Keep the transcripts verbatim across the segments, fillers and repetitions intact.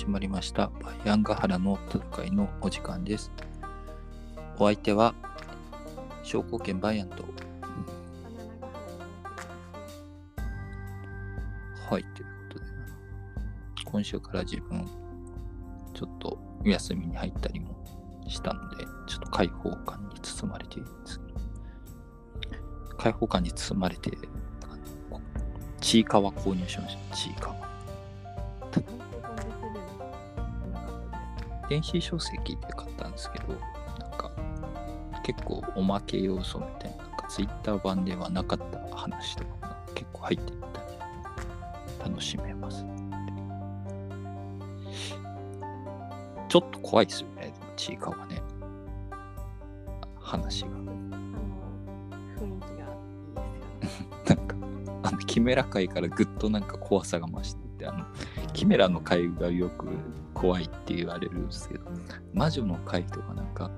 始まりましたバイアンガハラの戦いのお時間です。お相手は証拠権バイアンと、はい、ということで今週から自分ちょっと休みに入ったりもしたので、ちょっと解放感に包まれているんですけど、解放感に包まれてちいかわ購入しました。ちいかわ電子書籍で買ったんですけど、なんか結構おまけ要素みたい な, なんかツイッター版ではなかった話とか結構入っていたり楽しめます。ちょっと怖いですよね、ちいかわね、話がキメラ界からぐっとなんか怖さが増していて、あのキメラの界がよく怖いって言われるんですけど、魔女の界とかなんか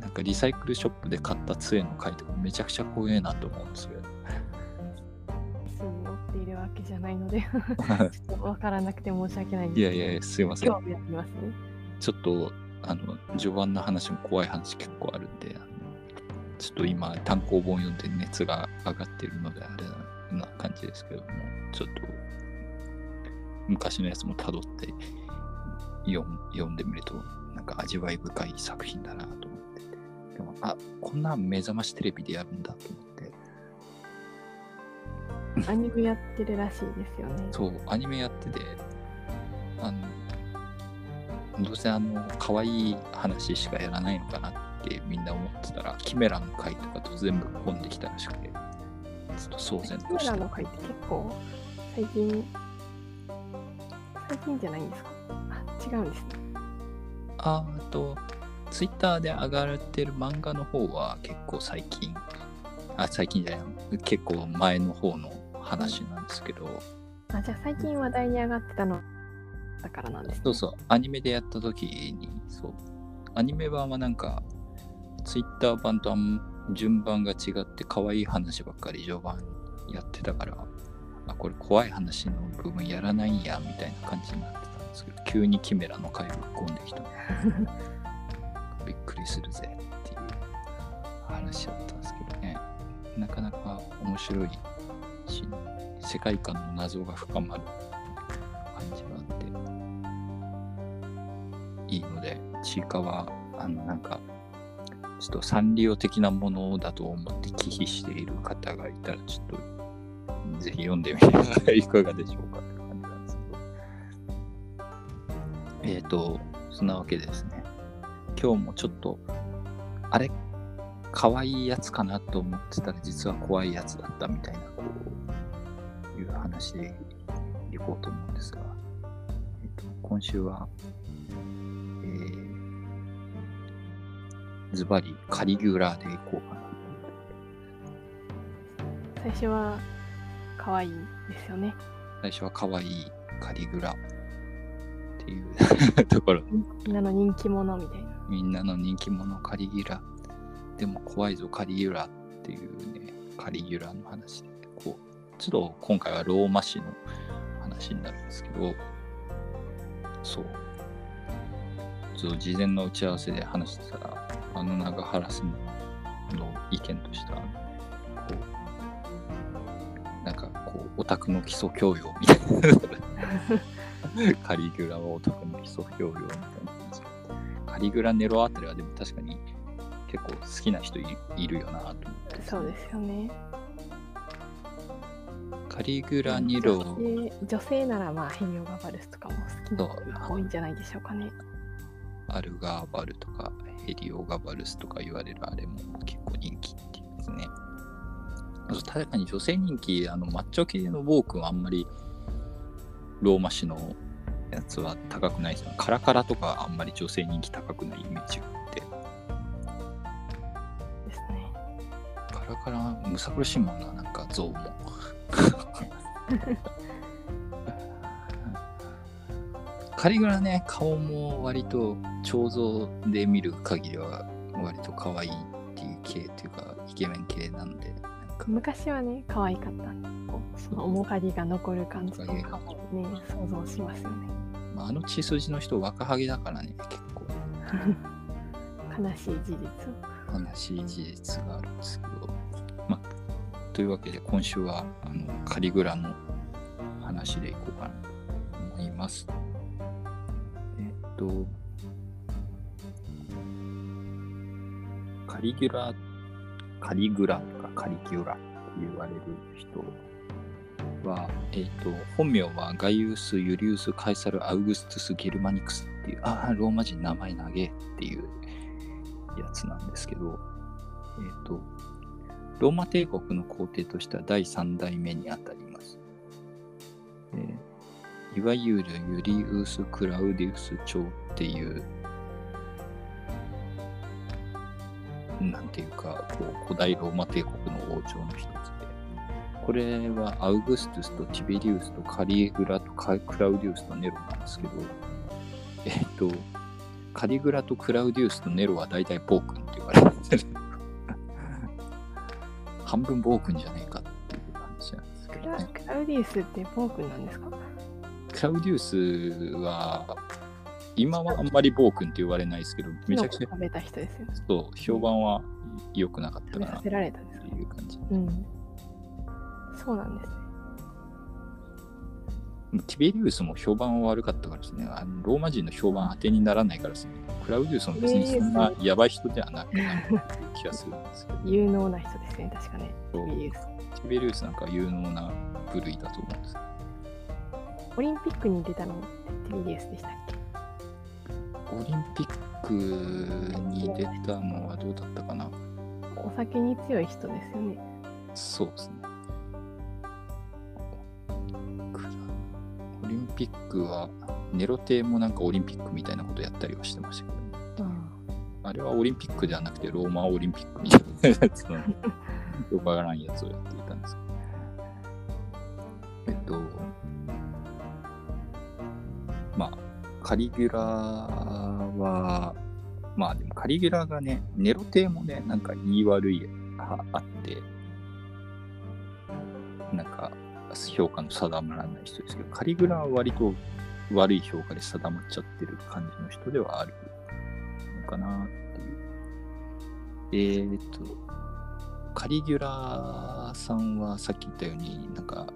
なんかリサイクルショップで買った杖の界とかめちゃくちゃ怖いなと思うんですよ。普通に追っているわけじゃないのでちょっと分からなくて申し訳ないんですけど。いやいやすいません。今日もやってますね。ちょっとあの序盤の話も怖い話結構あるんで、ちょっと今単行本読んで熱が上がってるのであれな感じですけども、ちょっと昔のやつもたどって読んでみるとなんか味わい深い作品だなと思ってて、でもあこんな目覚ましテレビでやるんだと思って。アニメやってるらしいですよね。そうアニメやってて、あのどうせあの可愛い話しかやらないのかなってみんな思ってたら、キメラの回とかと全部混んできたらしくて、ちょっと騒然として。キメラの回って結構最近最近じゃないんですか？あ、違うんですね。あーとツイッターで上がってる漫画の方は結構最近、あ最近じゃない結構前の方の話なんですけど、うん、あじゃあ最近話題に上がってたのだからなんですね。そうそうアニメでやった時に、そうアニメ版はなんかツイッター版と順番が違って可愛い話ばっかり序盤やってたから、あこれ怖い話の部分やらないんやみたいな感じになってたんですけど、急にキメラの回ぶっ込んできたびっくりするぜっていう話だったんですけどね。なかなか面白いし、世界観の謎が深まる感じがあっていいので、ちいかわあのなんかちょっとサンリオ的なものだと思って忌避している方がいたら、ちょっとぜひ読んでみてはいかがでしょうかって感じなんですけど、えっとそんなわけですね。今日もちょっとあれ可愛いやつかなと思ってたら実は怖いやつだったみたいな、こういう話でいこうと思うんですが、えっと今週はえーズバリカリギュラでいこうかな。最初は可愛いですよね。最初は可愛いカリギュラっていうところ。みんなの人気者みたいな。みんなの人気者カリギュラ。でも怖いぞカリギュラっていうね、カリギュラの話でこうちょっと今回はローマ史の話になるんですけど、そう。ちょっと事前の打ち合わせで話してたら、あの永原さんの意見としてはこうなんかこうオタクの基礎教養みたいなカリギュラはオタクの基礎教養みたいなカリギュラネロあたりはでも確かに結構好きな人 い, いるよなと思って。そうですよね。カリギュラネロ女 性, 女性ならまあヘリオガバルスとかも好きな人が多いんじゃないでしょうかね。アルガーバルとかヘリオガバルスとか言われるあれも結構人気っていうですね。確かに女性人気、あのマッチョ系のウォークはあんまりローマ史のやつは高くないですね。カラカラとかあんまり女性人気高くないイメージがあってですね。カラカラむさ苦しいもんな、なんか像もカリギュラね、顔も割と彫像で見る限りは割と可愛いっていう系というかイケメン系なんで、なんか昔はね可愛かったんで、その面影が残る感じとかね想像しますよね。あの血筋の人若ハゲだからね、結構悲しい事実悲しい事実があるんですけど、まあ、というわけで今週はあのカリグラの話でいこうかなと思います。えっとカリギュラカリグラとかカリキュラと言われる人は、えー、と本名はガイウス・ユリウス・カエサル・アウグストゥス・ゲルマニクスっていう、ああローマ人名前投げっていうやつなんですけど、えー、とローマ帝国の皇帝としてはだいさんだいめにあたります、えー、いわゆるユリウス・クラウディウス朝っていうなんていうかこう古代ローマ帝国の王朝の一つで、これはアウグストゥスとティベリウスとカリグラとカクラウディウスとネロなんですけど、えっとカリグラとクラウディウスとネロは大体暴君って言われてる半分暴君じゃねえかっていう感じなんですけどね。クラウディウスって暴君なんですか？クラウディウスは今はあんまり暴君って言われないですけど、めちゃくちゃ食べた人ですよね。そう、評判は良くなかったかな。食べさせられたんですかっていう感じ。うん。そうなんですね。ティベリウスも評判は悪かったからですね。あのローマ人の評判当てにならないからですね。クラウディウスも別にそんなやばい人ではなくなる気がするんですけど。有能な人ですね、確かね。ティベリウス。ティベリウスなんか有能な部類だと思うんです。オリンピックに出たのもティベリウスでしたっけ？オリンピックに出たのはどうだったかな。お酒に強い人ですよね。そうですね。オリンピックはネロ帝もなんかオリンピックみたいなことやったりはしてましたけど、うん、あれはオリンピックではなくてローマオリンピックみたいなやつのよくわからんやつをやっていたんですけど、えっとまあカリギュラはまあでもカリギュラがね、ネロ帝もねなんか言い悪いあってなんか評価の定まらない人ですけど、カリギュラは割と悪い評価で定まっちゃってる感じの人ではあるのかなっていう。えー、っとカリギュラさんはさっき言ったようになんか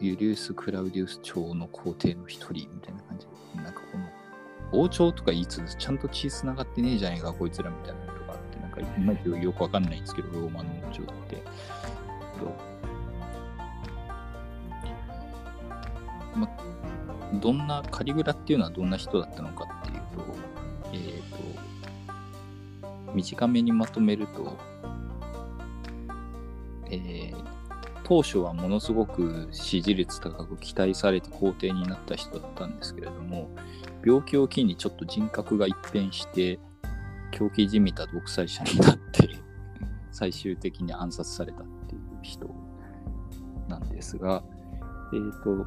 ユリウス・クラウディウス朝の皇帝の一人みたいな感じで、なんかこの王朝とか言いつつちゃんと血繋がってねえじゃねえかこいつらみたいなのとかあって、なんかいまいちよくわかんないんですけど、ローマの王朝って、えっとま、どんなカリグラっていうのはどんな人だったのかっていうと、えーと短めにまとめると、えー当初はものすごく支持率高く期待されて皇帝になった人だったんですけれども、病気を機にちょっと人格が一変して狂気じみた独裁者になって最終的に暗殺されたっていう人なんですが、えーと、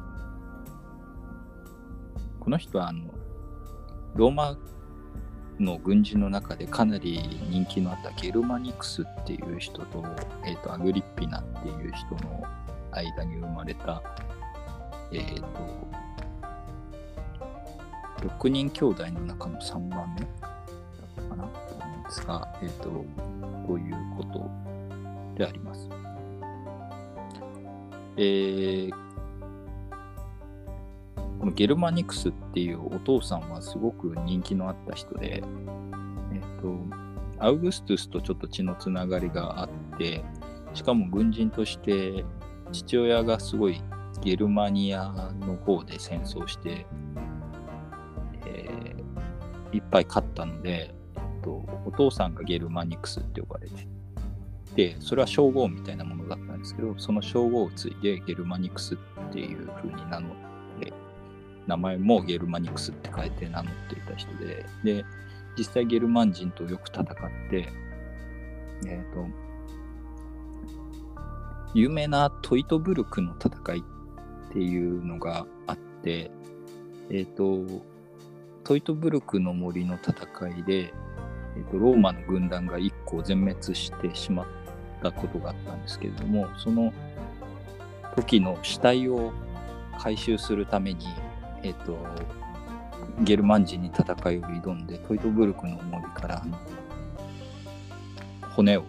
この人はあのローマの軍人の中でかなり人気のあったゲルマニクスっていう人と、えーと、アグリッピナっていう人の間に生まれた、えーと、ろくにん兄弟の中のさんばんめだったかなと思うんですが、えーと、ということであります。えーこのゲルマニクスっていうお父さんはすごく人気のあった人で、えーと、アウグストゥスとちょっと血のつながりがあって、しかも軍人として父親がすごいゲルマニアの方で戦争して、えー、いっぱい勝ったので、えーと、お父さんがゲルマニクスって呼ばれてて、それは称号みたいなものだったんですけど、その称号を継いでゲルマニクスっていう風に名乗って名前もゲルマニクスって変えて名乗っていた人で、で実際ゲルマン人とよく戦って、えーと、有名なトイトブルクの戦いっていうのがあって、えーと、トイトブルクの森の戦いで、えーと、ローマの軍団がいっこ全滅してしまったことがあったんですけれども、その時の死体を回収するためにえーとゲルマン人に戦いを挑んでトイトブルクの森から骨を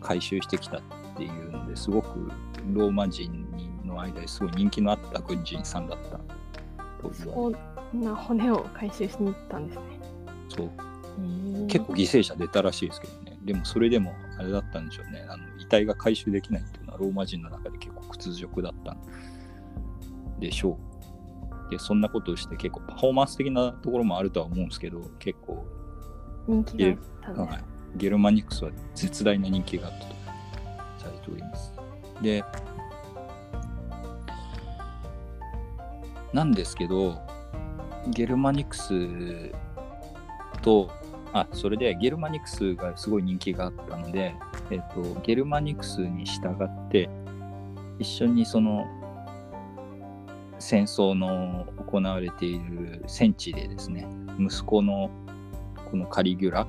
回収してきたっていうのですごくローマ人の間ですごい人気のあった軍人さんだったと言われる。そんな骨を回収しに行ったんですね。そう結構犠牲者出たらしいですけどね。でもそれでもあれだったんでしょうね、あの遺体が回収できないっていうのはローマ人の中で結構屈辱だったんでしょう。でそんなことをして結構パフォーマンス的なところもあるとは思うんですけど、結構人気があった、はい、ゲルマニクスは絶大な人気があったとされております。でなんですけどゲルマニクスとあそれでゲルマニクスがすごい人気があったので、えーと、ゲルマニクスに従って一緒にその戦争の行われている戦地でですね、息子のこのカリギュラ、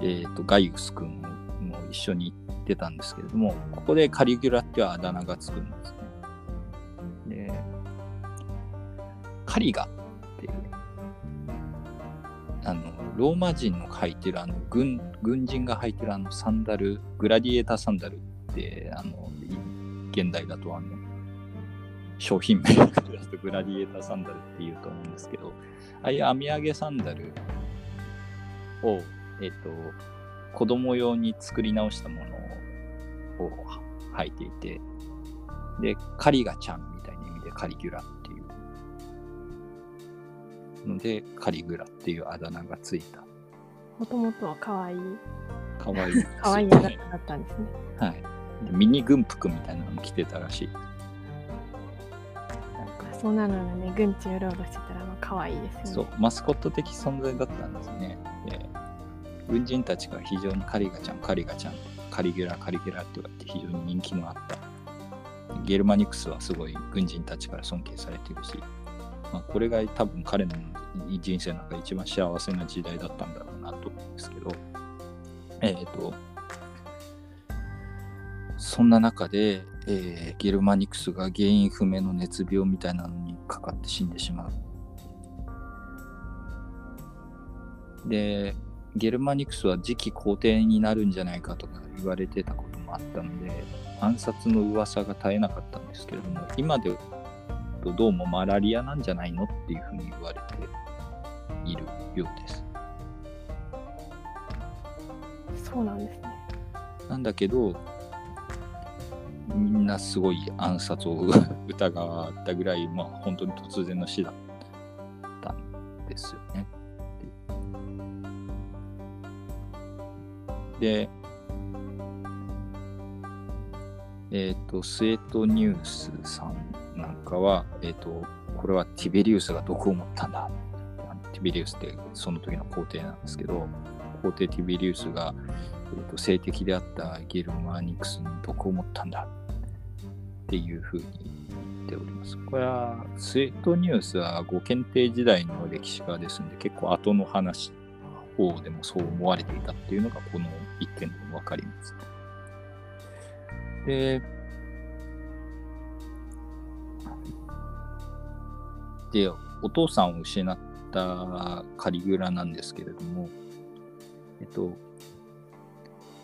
えーと、ガイウス君も一緒に行ってたんですけれども、ここでカリギュラってはあだ名がつくんですね。でカリガっていうあのローマ人の履いてるあの 軍, 軍人が履いてるあのサンダル、グラディエーターサンダルってあの現代だとあの商品名だとグラディエーターサンダルっていうと思うんですけど、ああいう編み上げサンダルを、えー、と子供用に作り直したものを履いていて、でカリガちゃんみたいな意味でカリギュラっていうのでカリグラっていうあだ名がついた。もともとはかわいいかわいい、ね、かわいいあだ名だったんですね。はい。ミニ軍服みたいなのも着てたらしい。なんかそんなのがね、軍地うろうろしてたらかわいいですよね。そう、マスコット的存在だったんですね。で軍人たちが非常にカリガちゃんカリガちゃんカリギュラカリギュラって言われて非常に人気のあった。ゲルマニクスはすごい軍人たちから尊敬されてるし、まあ、これが多分彼の人生の中で一番幸せな時代だったんだろうなと思うんですけど、えーと、そんな中で、えー、ゲルマニクスが原因不明の熱病みたいなのにかかって死んでしまう。で、ゲルマニクスは次期皇帝になるんじゃないかとか言われてたこともあったので、暗殺の噂が絶えなかったんですけれども、今でどうもマラリアなんじゃないのっていうふうに言われているようです。そうなんですね。なんだけどみんなすごい暗殺を疑わったぐらい、まあ、本当に突然の死だったんですよね。で、えっとスエトニウスさんなんかは、えーと、これはティベリウスが毒を持ったんだ。ティベリウスってその時の皇帝なんですけど、皇帝ティベリウスが、えーと、性的であったゲルマニクスに毒を持ったんだっていうふうに言っております。これはスエトニウスはご検定時代の歴史家ですので、結構後の話方でもそう思われていたっていうのがこの一点でも分かります。ででお父さんを失ったカリギュラなんですけれども、えっと、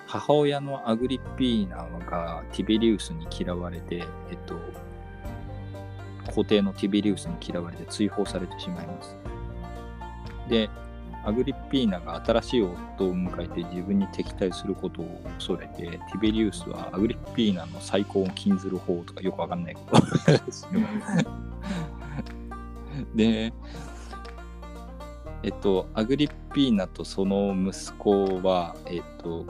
母親のアグリッピーナがティベリウスに嫌われて、えっと、皇帝のティベリウスに嫌われて追放されてしまいます。でアグリッピーナが新しい夫を迎えて自分に敵対することを恐れて、ティベリウスはアグリッピーナの再婚を禁ずる法とかよくわかんないことですよで、えっと、アグリッピーナとその息子は、えっと、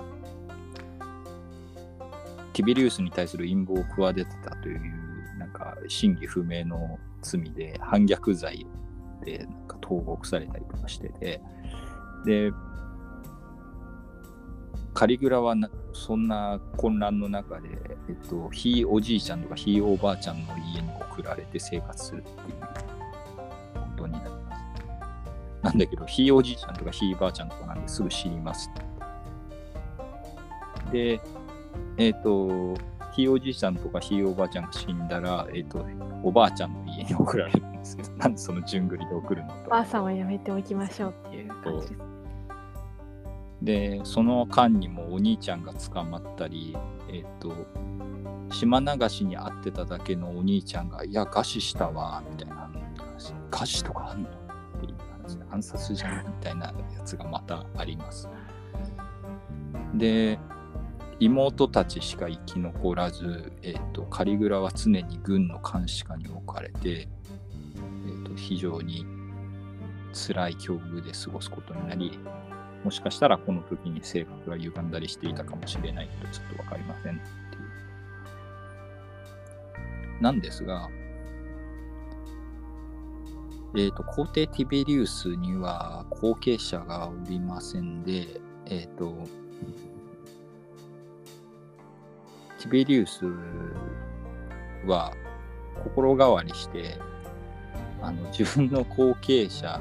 ティベリウスに対する陰謀を企てたというなんか真偽不明の罪で反逆罪でなんか投獄されたりとかしてて、でカリグラはなそんな混乱の中で、えっと、ひいおじいちゃんとかひいおばあちゃんの家に送られて生活するっていうになります。なんだけどひいおじいちゃんとかひいばあちゃんとかなんですぐ死にます。で、えっとひいおじいちゃんとかひいおばあちゃんが死んだら、えっとおばあちゃんの家にに送られるんですけど、なんでその順繰りで送るのと。お母さんはやめておきましょうっていう感じです。で、その間にもお兄ちゃんが捕まったり、えっと、島流しに会ってただけのお兄ちゃんが、いや、餓死したわ、みたいな。餓死とかあんのっていう話で、暗殺じゃんみたいなやつがまたあります。で、妹たちしか生き残らず、えーと、カリグラは常に軍の監視下に置かれて、えーと、非常に辛い境遇で過ごすことになり、もしかしたらこの時に性格が歪んだりしていたかもしれないけど、ちょっと分かりませんっていう。なんですが、えーと、皇帝ティベリウスには後継者がおりませんで、えーと、ティベリウスは心変わりして、あの自分の後継者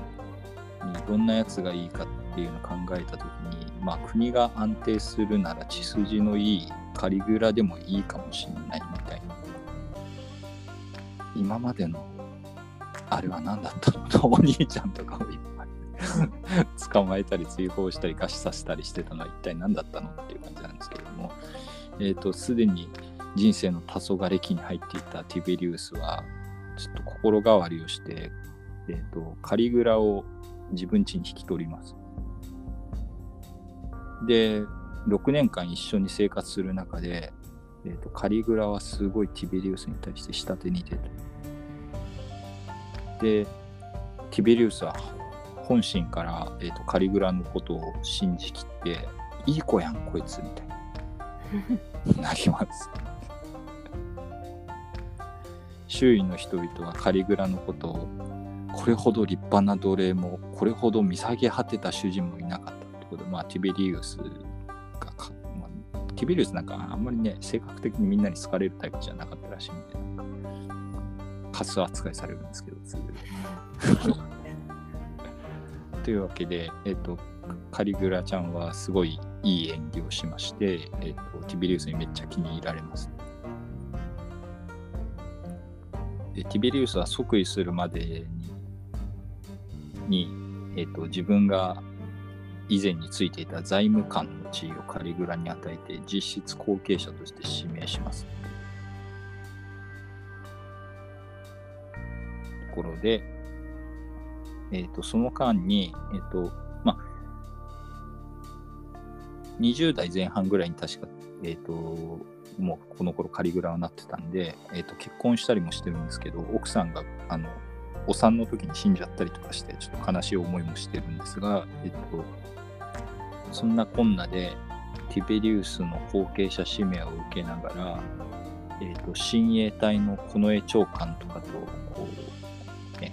にどんなやつがいいかっていうのを考えたときに、まあ、国が安定するなら血筋のいいカリグラでもいいかもしれないみたいな。今までのあれは何だったのとお兄ちゃんとかをいっぱい捕まえたり追放したり餓死させたりしてたのは一体何だったのっていう感じなんですけども。えーと、すでに人生の黄昏期に入っていたティベリウスはちょっと心変わりをして、えーと、カリグラを自分家に引き取ります。で、ろくねんかん一緒に生活する中で、えーと、カリグラはすごいティベリウスに対して下手に出て、で、ティベリウスは本心から、えーと、カリグラのことを信じきって、いい子やんこいつみたいな。なります周囲の人々はカリグラのことをこれほど立派な奴隷もこれほど見下げ果てた主人もいなかったってことで、まあ、ティベリウスがか、まあ、ティベリウスなんかあんまりね性格的にみんなに好かれるタイプじゃなかったらしいんでカス扱いされるんですけどすというわけで、えっと、カリグラちゃんはすごいいい演技をしまして、えー、とティベリウスにめっちゃ気に入られます。でティベリウスは即位するまでに、にえー、と自分が以前についていた財務官の地位をカリグラに与えて実質後継者として指名します。ところで、えー、とその間に、えーとまあにじゅうだいぜんはんぐらいに確か、えっと、もうこの頃カリグラはなってたんで、えっと、結婚したりもしてるんですけど、奥さんが、あの、お産の時に死んじゃったりとかして、ちょっと悲しい思いもしてるんですが、えっと、そんなこんなで、ティベリウスの後継者指名を受けながら、えっと、親衛隊の近衛長官とかと、こう、ね、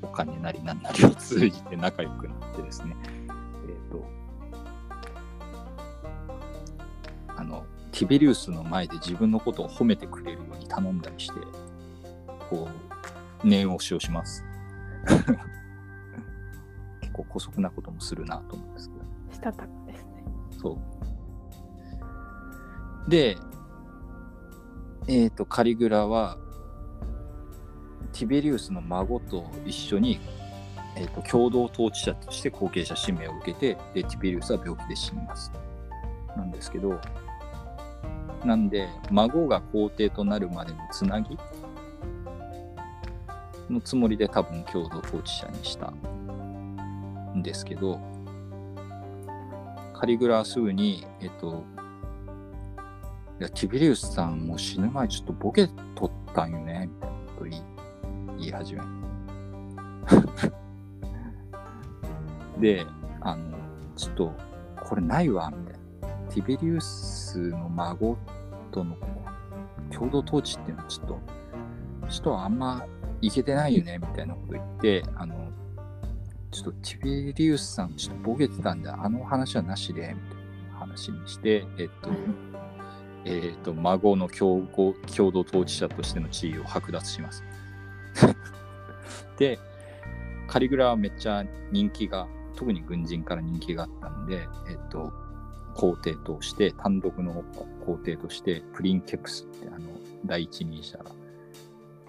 お金なりなんなりを通じて仲良くなってですね、えっと、あのティベリウスの前で自分のことを褒めてくれるように頼んだりしてこう念押しをします結構姑息なこともするなと思うんですけどしたたくですねそうで、えーと、カリグラはティベリウスの孫と一緒に、えーと、共同統治者として後継者指名を受けてでティベリウスは病気で死にますなんですけどなんで孫が皇帝となるまでのつなぎのつもりで多分共同統治者にしたんですけどカリグラはすぐにえっといやティベリウスさんもう死ぬ前ちょっとボケ取ったんよねみたいなこと言い、言い始めであのちょっとこれないわみたいなティベリウスの孫との共同統治っていうのはちょっとちょっとあんまいけてないよねみたいなこと言ってあのちょっとティベリウスさんちょっとボケてたんであの話はなしでみたいな話にしてえっと、えー、と孫の共同統治者としての地位を剥奪しますでカリグラはめっちゃ人気が特に軍人から人気があったんでえっと皇帝として単独の皇帝としてプリンケプスってあの第一人者が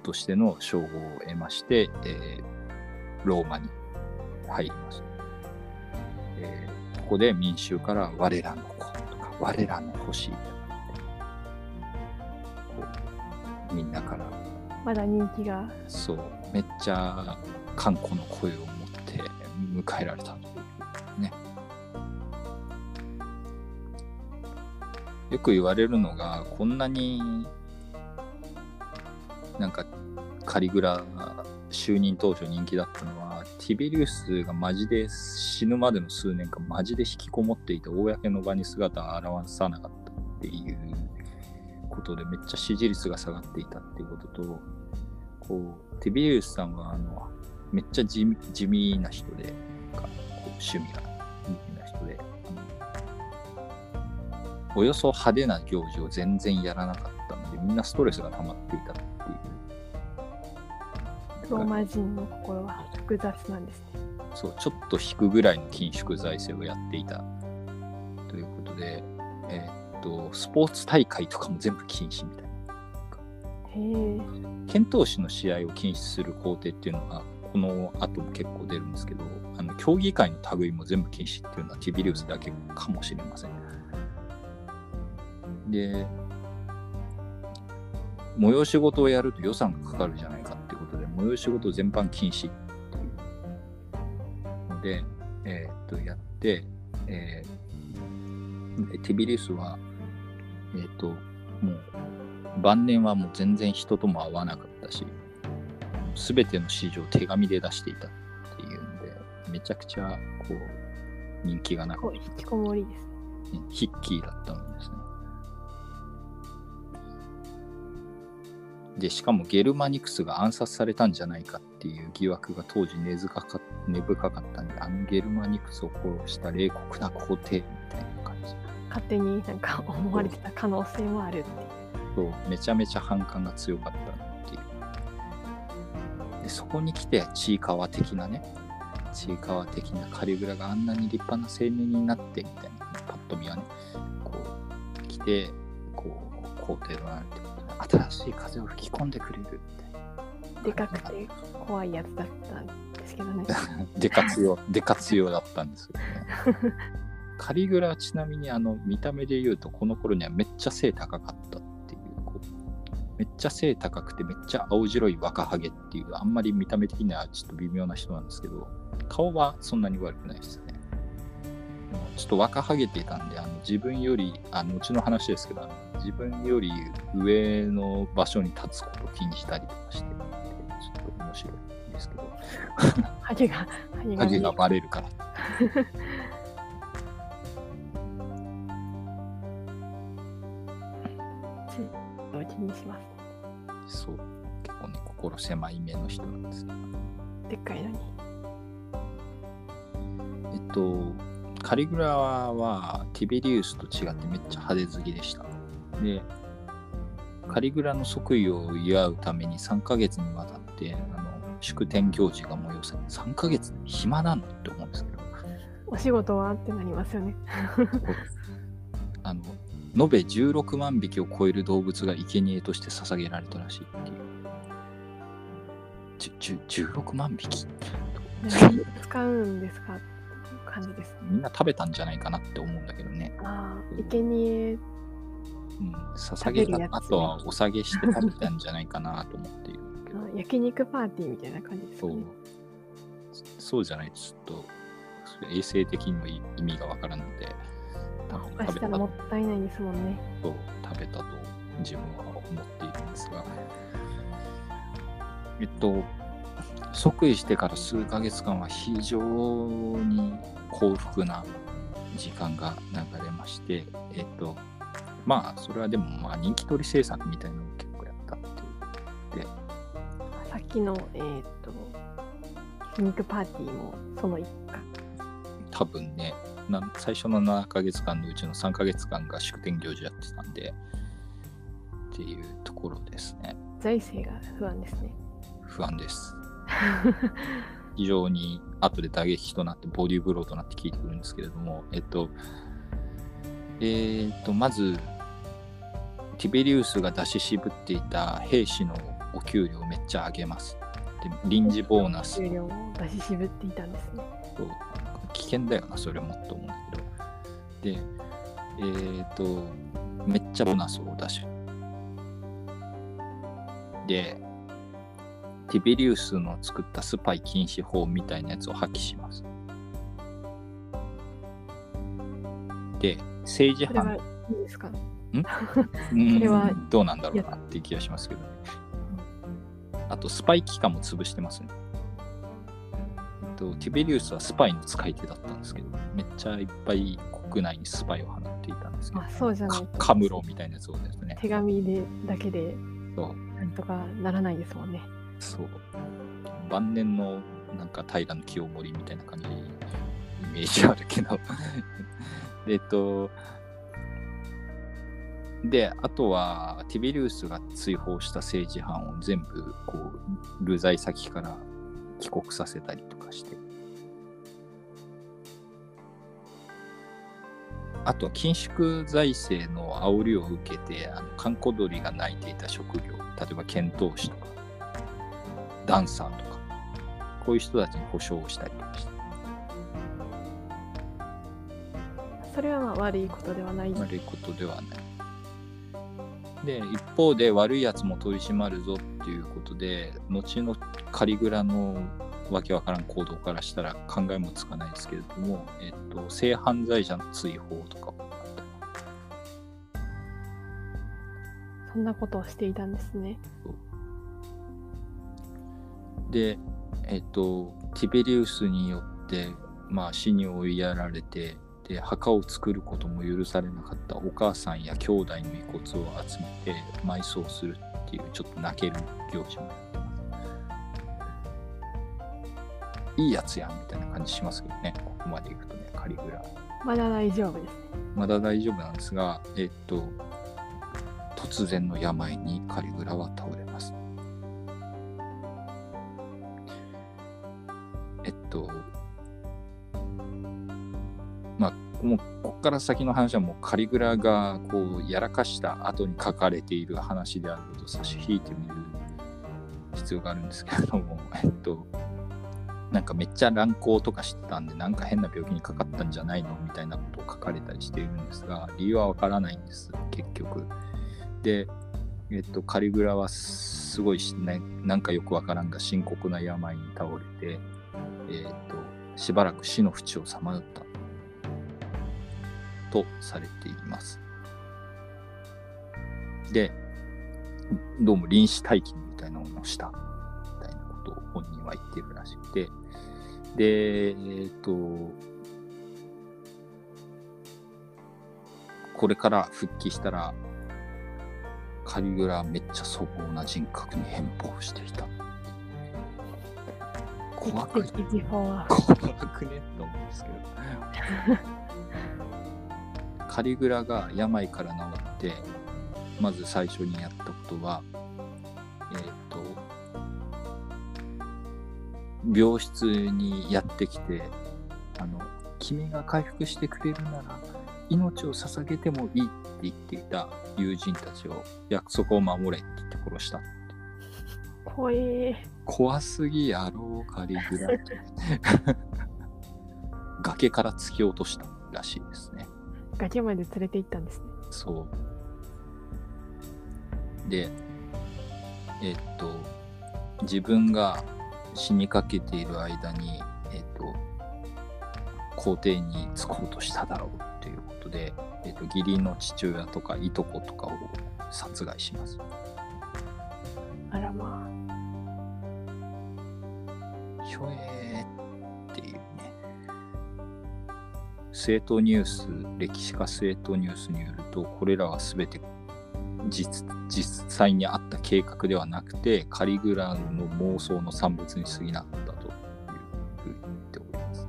としての称号を得まして、えー、ローマに入ります、えー、ここで民衆から我らの子とか我らの星とかみんなからまだ人気がそうめっちゃ歓呼の声を持って迎えられたね。よく言われるのがこんなになんかカリグラ就任当初人気だったのはティベリウスがマジで死ぬまでの数年間マジで引きこもっていて公の場に姿を現さなかったっていうことでめっちゃ支持率が下がっていたっていうことと、こうティビリウスさんはあのめっちゃ 地, 地味な人でなんかこう趣味がいいな人でおよそ派手な行事を全然やらなかったのでみんなストレスが溜まっていたっていう。ローマ人の心は複雑なんですね。そうちょっと引くぐらいの緊縮財政をやっていたということで、えースポーツ大会とかも全部禁止みたいな。剣闘士の試合を禁止する皇帝っていうのがこの後も結構出るんですけど、あの競技会の類も全部禁止っていうのはティビリウスだけかもしれません。で催し事をやると予算がかかるじゃないかっていうことで催し事全般禁止っていうので、えー、っとやって、えー、ティビリウスはえーと、もう晩年はもう全然人とも会わなかったし、すべての指示を手紙で出していたっていうんで、めちゃくちゃこう人気がなくて、引きこもりですね。ヒッキーだったんですね。で、しかもゲルマニクスが暗殺されたんじゃないかっていう疑惑が当時根深かった、根深かったんで、あのゲルマニクスを殺した冷酷な皇帝みたいな感じ。勝手になんか思われてた可能性もあるっていう。そう、めちゃめちゃ反感が強かったっていう。でそこに来てちいかわ的なね、ちいかわ的なカリグラがあんなに立派な青年になってみたいな、パッと見はね、こう来てこう皇帝のなんて新しい風を吹き込んでくれるみたいな。でかくて怖いやつだったんですけどね。でかつよ、でかつよだったんですよね。カリグラはちなみにあの見た目で言うとこの頃にはめっちゃ背高かったっていう、こうめっちゃ背高くてめっちゃ青白い若ハゲっていうあんまり見た目的にはちょっと微妙な人なんですけど、顔はそんなに悪くないですね。ちょっと若ハゲていたんであの自分よりあのうちの話ですけど、あの自分より上の場所に立つことを気にしたりとかして、ちょっと面白いんですけどハゲがハゲがバレるから気にします。そう結構ね心狭い目の人なんです。でっかいのにえっとカリグラはティベリウスと違ってめっちゃ派手好きでした。でカリグラの即位を祝うためにさんかげつにわたってあの祝典行事が催され、さんかげつ暇なんだって思うんですけど、お仕事はってなりますよねあの延べじゅうろくまんびきを超える動物が生贄として捧げられたらしいっていう。じゅじゅじゅうろくまんびき使うんですか感じです、ね、みんな食べたんじゃないかなって思うんだけどね。ああ、生贄、うん、捧げた後はお下げして食べたんじゃないかなと思っているけどあ焼肉パーティーみたいな感じですかね。そう、そうじゃないとちょっと衛生的にも意味がわからないので明日もったいないですもんね。そう食べたと自分は思っているんですが、えっと即位してから数ヶ月間は非常に幸福な時間が流れまして、えっとまあそれはでもまあ人気取り政策みたいなのを結構やったっていうで、さっきのえー、っと焼肉パーティーもその一環。多分ね。最初のななかげつかんのうちのさんかげつかんが祝典行事やってたんでっていうところですね。財政が不安ですね。不安です非常に後で打撃となってボディーブローとなって効いてくるんですけれども、えっとえー、っとまずティベリウスが出し渋っていた兵士のお給料めっちゃ上げます。で臨時ボーナス。お給料も出し渋っていたんですね。そう危険だよなそれもと思うんだけど。でえーとめっちゃボーナスを出し。でティベリウスの作ったスパイ禁止法みたいなやつを破棄します。で政治犯。いいですかね。んそれはどうなんだろうなっていう気がしますけど、ね、あとスパイ機関も潰してますね。えとティベリウスはスパイの使い手だったんですけど、めっちゃいっぱい国内にスパイを放っていたんですけど、あそうじゃないカムロみたいなやつをですね、手紙でだけでなんとかならないですもんね。そう晩年のなんか平清盛みたいな感じのイメージあるけどえっとであとはティベリウスが追放した政治犯を全部こう流罪先から帰国させたりとかして、あとは緊縮財政の煽りを受けてあの閑古鳥が鳴いていた職業、例えば剣闘士とかダンサーとかこういう人たちに保障をしたりとかして、それはまあ悪いことではない、悪いことではない。で一方で悪いやつも取り締まるぞっていうことで、後のカリグラのわけわからん行動からしたら考えもつかないですけれども、えっと、性犯罪者の追放とかそんなことをしていたんですね。で、えっと、ティベリウスによって、まあ、死に追いやられて、で墓を作ることも許されなかったお母さんや兄弟の遺骨を集めて埋葬するっていうちょっと泣ける行事もやってます。いいやつやんみたいな感じしますけどね、ここまでいくとね。カリグラまだ大丈夫ですね。まだ大丈夫なんですが、えっと突然の病にカリグラは倒れます。えっともうこっから先の話はもうカリグラがこうやらかした後に書かれている話であることを差し引いてみる必要があるんですけれども、えっとなんかめっちゃ乱行とかしてたんで、なんか変な病気にかかったんじゃないのみたいなことを書かれたりしているんですが、理由はわからないんです結局。で、えっとカリグラはすごいし、ね、なんかよくわからんが深刻な病に倒れて、えっとしばらく死の淵をさまよったとされています。でどうも臨死体験みたいなものをしたみたいなことを本人は言ってるらしくて、でえー、っとこれから復帰したらカリグラはめっちゃ粗暴な人格に変貌していた。怖くね怖くねと思うんですけどカリグラが病から治ってまず最初にやったことは、えー、と病室にやってきてあの君が回復してくれるなら命を捧げてもいいって言っていた友人たちを約束を守れって言って殺したって。怖い怖すぎやろうカリグラ崖から突き落としたらしいですね。崖まで連れて行ったんですね。そうでえっと自分が死にかけている間に、えっと、皇帝に着こうとしただろうということで、えっと、義理の父親とかいとことかを殺害します。あらまあひょえーっていうね。正統ニュース、歴史家正統ニュースによると、これらは全て 実, 実際にあった計画ではなくて、カリグラの妄想の産物に過ぎなかったというふうに言っております。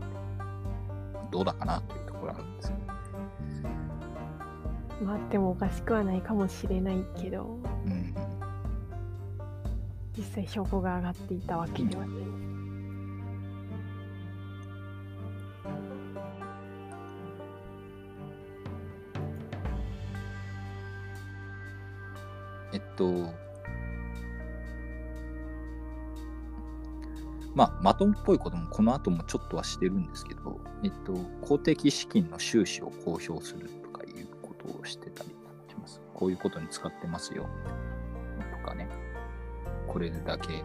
どうだかなというところあるんですけど。まあってもおかしくはないかもしれないけど、うん、実際証拠が上がっていたわけではない。うん、えっとまあ、マトンっぽいこともこの後もちょっとはしてるんですけど、えっと、公的資金の収支を公表するとかいうことをしてたりします。こういうことに使ってますよとかね、これだけ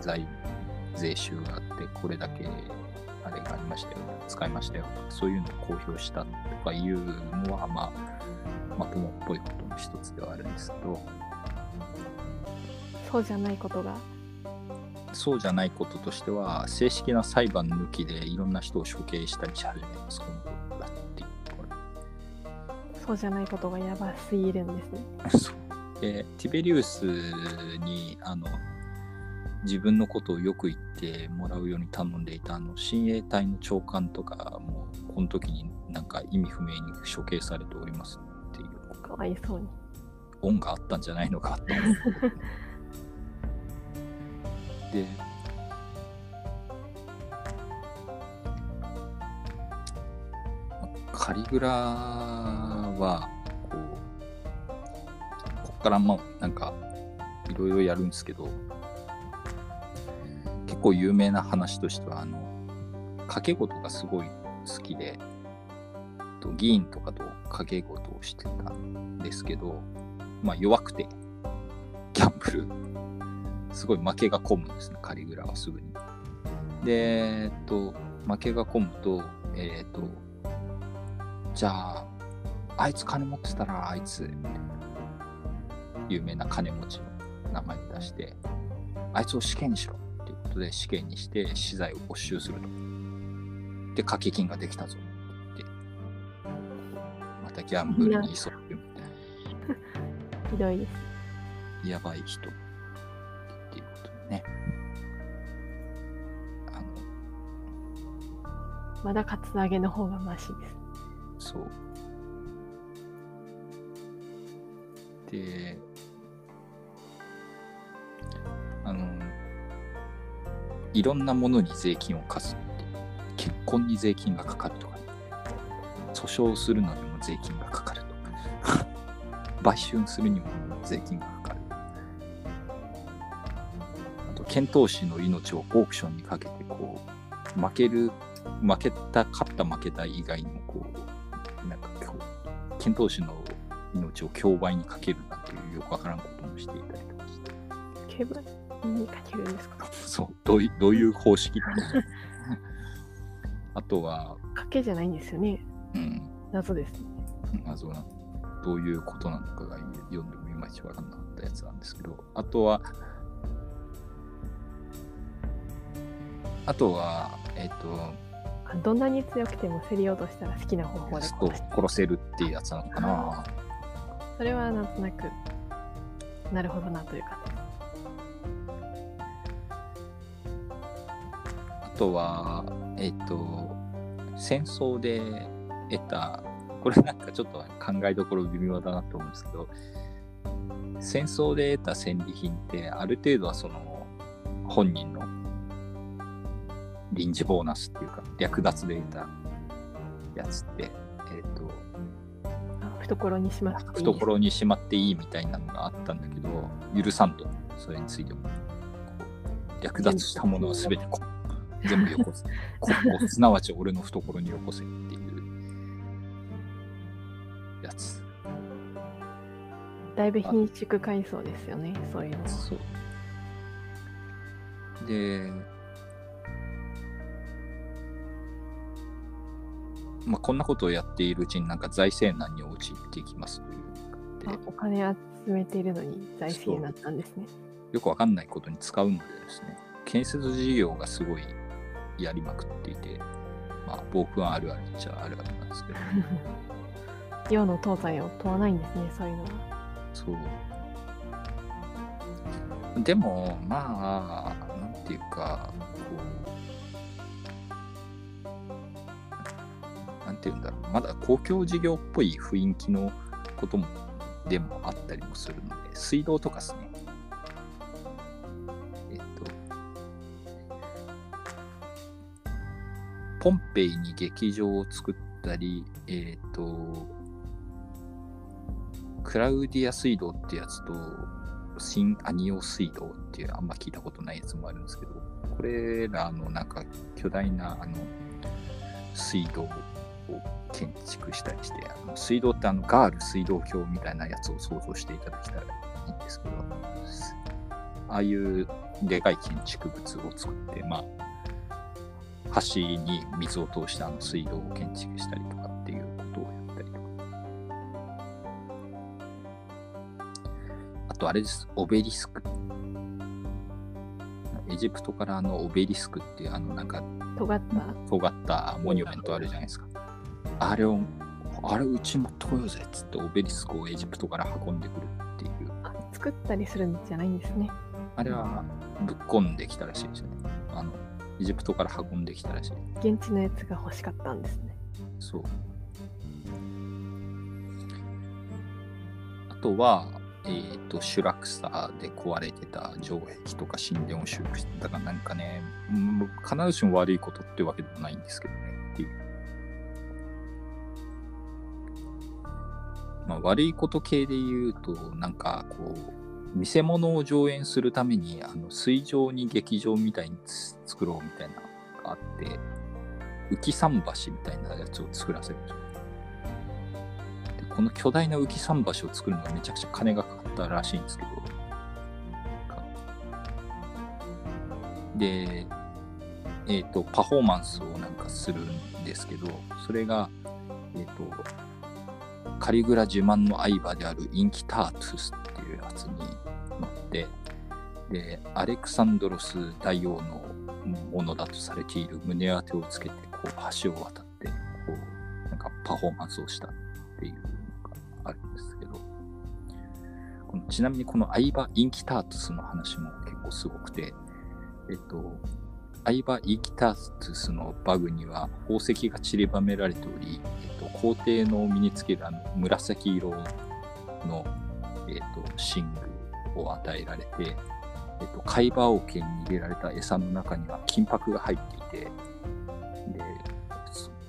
財税収があって、これだけあれがありましたよ、使いましたよとか、そういうのを公表したとかいうのは、まあ、マトンっぽいことの一つではあるんですけど、そうじゃないことがそうじゃないこととしては、正式な裁判抜きでいろんな人を処刑したりし始めます。このだってそうじゃないことがやばすぎるんですね。そう、えー、ティベリウスにあの自分のことをよく言ってもらうように頼んでいたあの親衛隊の長官とかもこの時になんか意味不明に処刑されておりますっていうかわいそうに恩があったんじゃないのかってでカリグラはこうこっからまあなんかいろいろやるんですけど、結構有名な話としてはあの掛け事がすごい好きでと議員とかと掛け事をしてたんですけど、まあ弱くてギャンブルすごい負けが込むんですね、カリグラはすぐに。で、えっと、負けが込むと、えっと、じゃあ、あいつ金持ってたら、あいつ、有名な金持ちの名前に出して、あいつを死刑にしろっていうことで、死刑にして、資材を没収すると。で、掛け金ができたぞって、またギャンブルに急ぐみたいな。ひどいです。やばい人。ね、あのまだカツアゲの方がマシです。そうで、あのいろんなものに税金を課すって、結婚に税金がかかるとか、訴訟するのにも税金がかかるとか買収するにも税金がかかる、剣闘士の命をオークションにかけてこう負ける負けた勝った負けた以外にもこうなんかこう剣闘士の命を競売にかけるなんていうよくわからんこともしていたりとかして。競売にかけるんですか？そうどうい、どういう方式ってあとは賭けじゃないんですよね、うん、謎ですね。謎などういうことなのかが読んでもいまいちわかんなかったやつなんですけど、あとはあとは、えっと、どんなに強くても競り落としたら好きな方法で殺せるっていうやつなのかな。それはなんとなくなるほどなというか、あとはえっと戦争で得た、これなんかちょっと考えどころ微妙だなと思うんですけど、戦争で得た戦利品ってある程度はその本人の臨時ボーナスっていうか略奪で得たやつって、えー、と懐にしまっていい懐にしまっていいみたいなのがあったんだけど、許さんと、それについても略奪したものは全てこ全部よこせここすなわち俺の懐によこせっていうやつ。だいぶ貧縮階層ですよね、そういうの。そうでまあ、こんなことをやっているうちになんか財政難に陥っていきますという。お金集めているのに財政難なんですね。よくわかんないことに使うのでですね、建設事業がすごいやりまくっていて、まあ暴君あるあるっちゃあるあるなんですけど世の東西を問わないんですね、そういうのは。そうでもまあなんていうかこうっていうんだろう、まだ公共事業っぽい雰囲気のこともでもあったりもするので、水道とかですね、えっとポンペイに劇場を作ったり、えっとクラウディア水道ってやつと新アニオ水道っていうあんま聞いたことないやつもあるんですけど、これらのなんか巨大なあの水道を建築したりして、あの水道ってあのガール水道橋みたいなやつを想像していただきたらいいんですけど、ああいうでかい建築物を作って、まあ、橋に水を通したあの水道を建築したりとかっていうことをやったりとか、あとあれです、オベリスク、エジプトからあのオベリスクっていうあのなんか尖った尖ったモニュメントあるじゃないですか。あれをあれうち持ってこようぜっつってオベリスクをエジプトから運んでくるっていう。あ、作ったりするんじゃないんですね。あれはぶっこんできたらしいですね。あのエジプトから運んできたらしい。現地のやつが欲しかったんですね。そう。あとはえっ、ー、とシュラクサで壊れてた城壁とか神殿を修復してたから、なんかね、必ずしも悪いことってわけでもないんですけどねっていう。まあ悪いこと系で言うとなんかこう。見せ物を上演するためにあの水上に劇場みたいに作ろうみたいなのがあって、浮桟橋みたいなやつを作らせるんですよ。でこの巨大な浮桟橋を作るのがめちゃくちゃ金がかかったらしいんですけど、で、えーと、パフォーマンスをなんかするんですけど、それがえーとカリグラ自慢の愛馬であるインキタートゥスっていうやつに乗って、でアレクサンドロス大王のものだとされている胸当てをつけてこう橋を渡ってこうなんかパフォーマンスをしたっていうのがあるんですけど、このちなみにこの相場インキタートゥスの話も結構すごくて、えっと相場インキタートゥスのバグには宝石が散りばめられており、えっと、皇帝の身につけるあの紫色のえー、と寝具を与えられて、えー、と貝羽王家に入れられた餌の中には金箔が入っていて、で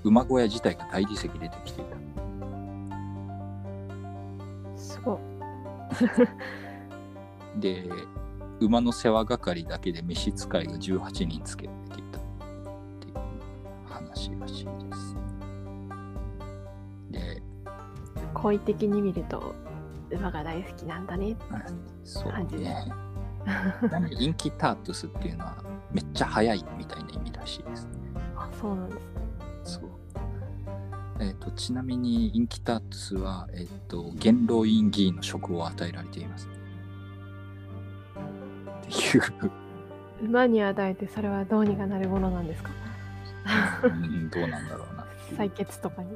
馬小屋自体が大理石でできていた。すごいで馬の世話係だけで召使いがじゅうはちにんつけられていたっていう話らしいです。で好意的に見ると馬が大好きなんだねって感じです。そうね。インキタートゥスっていうのはめっちゃ速いみたいな意味らしいですね。あ、そうなんですね。そう。えっと、ちなみにインキタートゥスは、えっと、元老院議員の職を与えられています。っていう。馬に与えてそれはどうにかなるものなんですか？うん、どうなんだろうな。採血とかに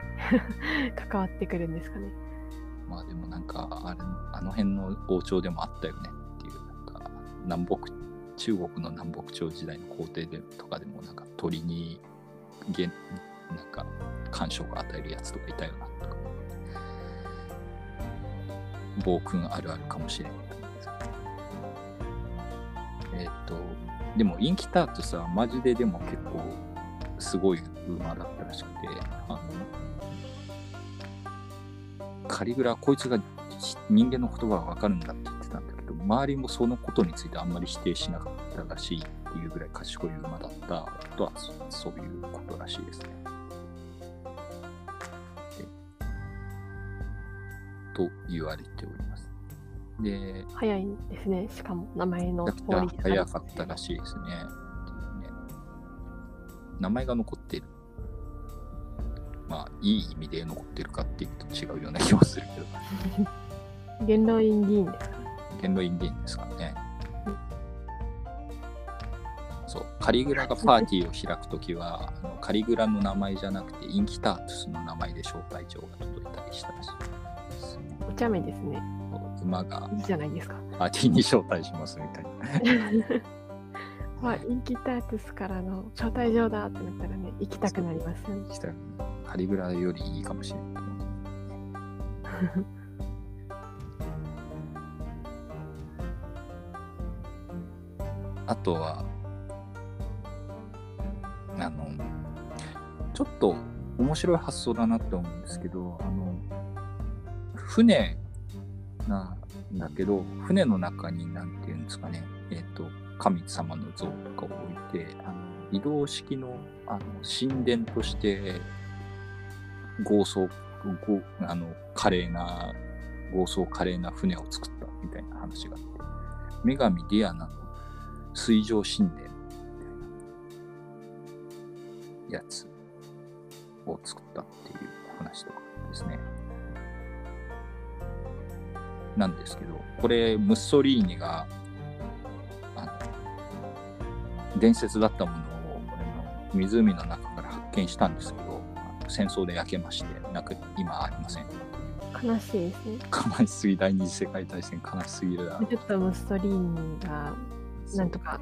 関わってくるんですかね。まあでもなんかあれあの辺の王朝でもあったよねっていう、なんか南北中国の南北朝時代の皇帝でとかでもなんか鳥にげなんか干渉を与えるやつとかいたよなとか、暴君あるあるかもしれないですけど、えっとでもインキタートさマジででも結構すごい馬だったらしくて、あのカリグラこいつが人間の言葉が分かるんだって言ってたんだけど、周りもそのことについてあんまり否定しなかったらしいっていうぐらい賢い馬だったとは そ, そういうことらしいですね。と言われております。で早いですね。しかも名前の通り早かったらしいですね。名前が残っている。まあ、いい意味で残ってるかっていうと違うような気もするけど元老院議員ですかね。元老院議員ですからね、うん、そうカリグラがパーティーを開くときはあのカリグラの名前じゃなくてインキタートゥスの名前で招待状が届いたりしたらしいです。お茶目ですね。馬がいいじゃないですか、パーティーに招待しますみたいなまあ、インキタートゥスからの招待状だってなったらね、行きたくなりますよね。行きたくなる。カリグラよりいいかもしれないあとはあのちょっと面白い発想だなって思うんですけど、あの船がだけど、うん、船の中になんていうんですかね、えーと、神様の像とかを置いて、あの移動式 の, あの神殿として豪壮豪あの華麗な豪壮華麗な船を作ったみたいな話があって、女神ディアナの水上神殿みたいなやつを作ったっていう話とかですね。なんですけど、これムッソリーニがあの伝説だったものをこれの湖の中から発見したんですけど、戦争で焼けましてなく今ありません。悲しいですね。悲しすぎ、第二次世界大戦悲しすぎるな。ちょっとムッソリーニがなんとか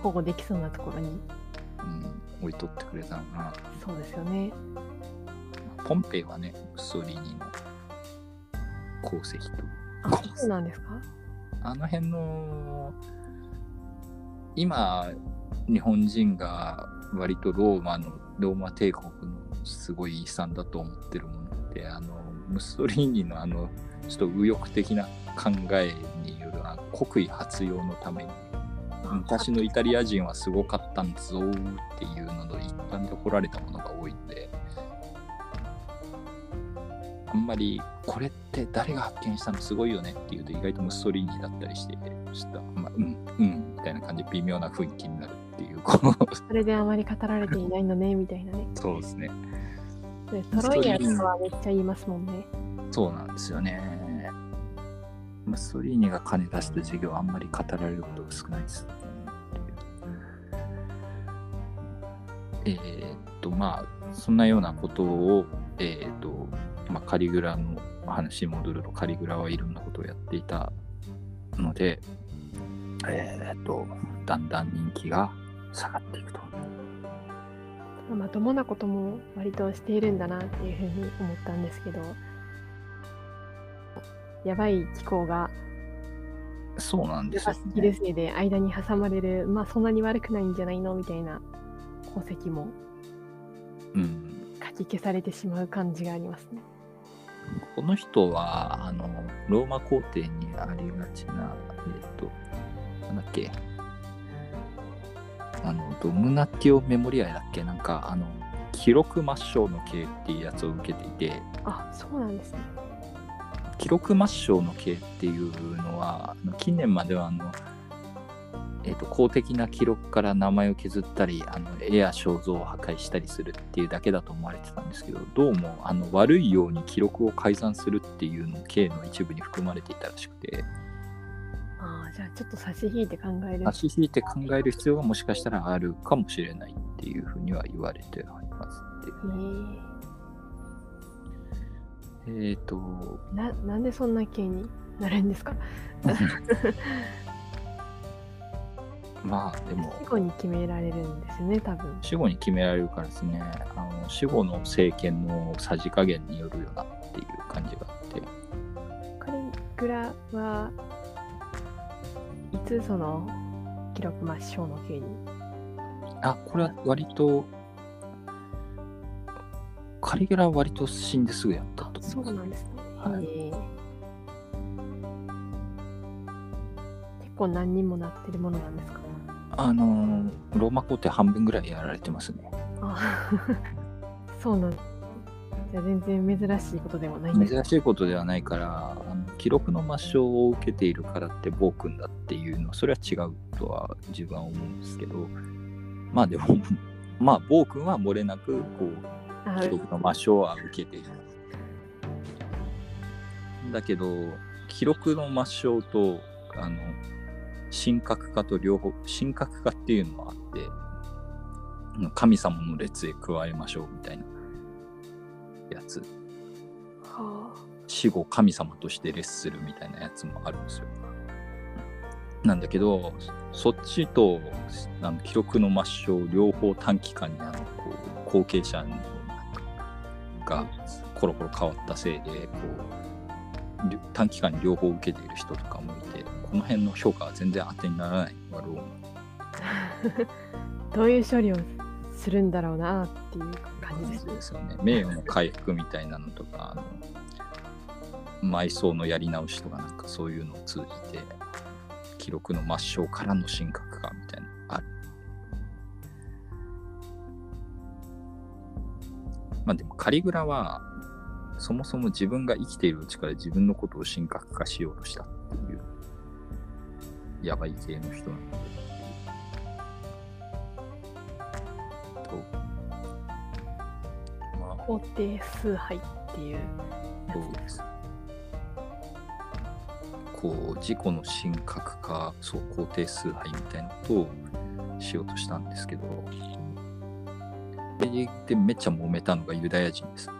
保護できそうなところに、うん、置いとってくれたのかな。そうですよね。ポンペイはね、ムッソリーニの鉱石と。あ、そうなんですか。あの辺の今日本人が割とローマのローマ帝国のすごい遺産だと思ってるもので、あのムッソリーニのあのちょっと右翼的な考えによる国威発揚のために、昔のイタリア人はすごかったんだぞっていうのの一環で掘られたものが多いんで、あんまりこれって誰が発見したのすごいよねっていうと、意外とムッソリーニだったりして、ちょっと、まあ、うんうんみたいな感じで微妙な雰囲気になるっていう、こうそれであまり語られていないのねみたいなね。そうですね。でトロイアとはめっちゃ言いますもんね。そうなんですよね。ムッソリーニが金出した事業はあんまり語られることが少ないです、ね。えー、っとまあそんなようなことをえー、っとまあ、カリグラの話に戻ると、カリグラはいろんなことをやっていたので、えー、っとだんだん人気が下がっていくと。まともなことも割としているんだなっていうふうに思ったんですけど、やばい気候がそうなんですよね。いるせいで間に挟まれる、まあそんなに悪くないんじゃないのみたいな功績も、うん、かき消されてしまう感じがありますね。この人はあのローマ皇帝にありがちな、えっとなんだっけ、あのドムナティオメモリアだっけ、なんかあの記録抹消の刑っていうやつを受けていて、あ、そうなんですね。記録抹消の刑っていうのは近年まではあの、えー、と公的な記録から名前を削ったり、あの絵や肖像を破壊したりするっていうだけだと思われてたんですけど、どうもあの悪いように記録を改ざんするっていうのを刑の一部に含まれていたらしくて、あ、じゃあちょっと差し引いて考える差し引いて考える必要がもしかしたらあるかもしれないっていうふうには言われていますって。えーと、な, なんでそんな系になるんですか。まあでも死後に決められるんですよね、多分。死後に決められるからですね。あの死後の政権のさじ加減によるよなっていう感じがあって、カリグラはいつその記録抹消の刑に、あ、これは割とカリグラは割と死んですぐやったと思う。そうなんですね、はい。結構何人もなってるものなんですか。あのローマ皇帝半分ぐらいやられてますね。あそうなん。じゃあ全然珍しいことではないんです。珍しいことではないから、あの記録の抹消を受けているからって暴君だっていうのはそれは違うとは自分は思うんですけど、まあでもまあ暴君は漏れなくこう記録の抹消は受けている。だけど記録の抹消とあの神格化と両方、神格化っていうのもあって神様の列へ加えましょうみたいなやつ、はあ、死後神様として列するみたいなやつもあるんですよ。なんだけどそっちとあの記録の抹消両方短期間にあのこう後継者にがコロコロ変わったせいでこう短期間に両方受けている人とかもいて、この辺の評価は全然当てにならないのがローマどういう処理をするんだろうなっていう感じですね。名誉の回復みたいなのとか、あの埋葬のやり直しとかなんかそういうのを通じて記録の抹消からの神格化みたいなのがある。まあでもカリグラはそもそも自分が生きているうちから自分のことを神格化しようとしたっていうやばい系の人なので、とまあ法定崇拝っていうそうです。こう自己の神格化、そう肯定崇拝みたいなことをしようとしたんですけど、でめっちゃ揉めたのがユダヤ人です。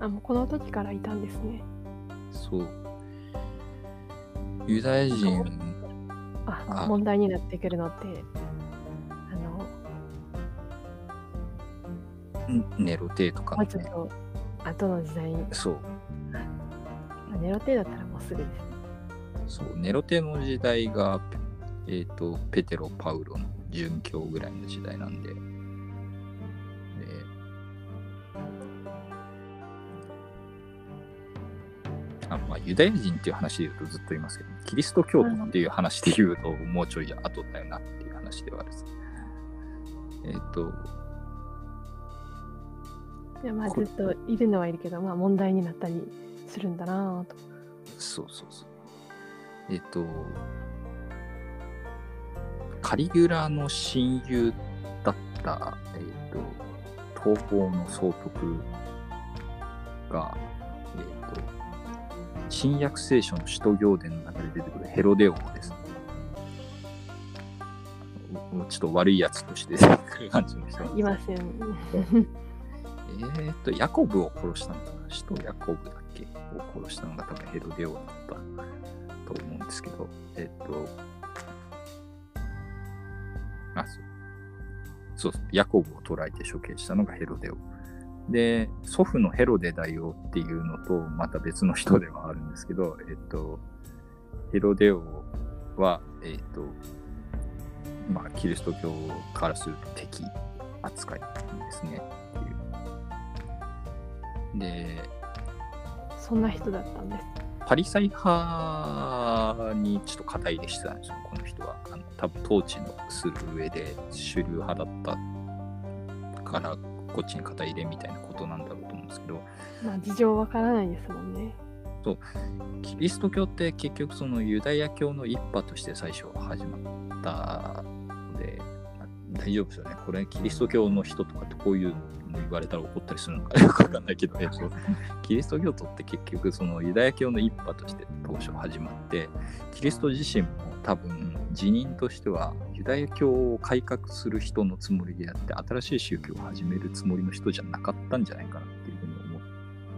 あ、もうこの時からいたんですね。そう。ユダヤ人ああ問題になってくるのってあのネロ帝とか、ね、もうちょっと後の時代にそうネロ帝だったらもうすぐですね。そうネロ帝の時代が、えー、とペテロ・パウロの殉教ぐらいの時代なんで、あまあ、ユダヤ人っていう話でいうとずっと言いますけど、キリスト教徒っていう話でいうともうちょい後だよなっていう話ではあるんです。えっ、ー、といやまあずっといるのはいるけど、まあ問題になったりするんだなと。そうそうそう。えっ、ー、とカリギュラの親友だったえっ、ー、と東方の総督がえっ、ー、と新約聖書の使徒行伝の中で出てくるヘロデ王ですね。ちょっと悪いやつとして出てくる感じの人いますよね。えーっとヤコブを殺したのかな、使徒ヤコブだっけを殺したのが多分ヘロデ王だったと思うんですけど、えー、っとあそうそうそうヤコブを捕らえて処刑したのがヘロデ王。で祖父のヘロデ大王っていうのとまた別の人ではあるんですけど、えっと、ヘロデ王は、えっとまあ、キリスト教からすると敵扱いですねっていう。でそんな人だったんです。パリサイ派にちょっと肩入れしてたんですよこの人は。あの多分統治のする上で主流派だったからこっちに肩入れみたいなことなんだろうと思うんですけど、まあ事情わからないですもんね。そうキリスト教って結局そのユダヤ教の一派として最初始まったので、大丈夫ですよねこれキリスト教の人とかってこういうの言われたら怒ったりするのかよくわかんないけど、ね、そうキリスト教徒って結局そのユダヤ教の一派として当初始まって、キリスト自身も多分辞任としてはユダヤ教を改革する人のつもりであって新しい宗教を始めるつもりの人じゃなかったんじゃないかなっていうふうに思っ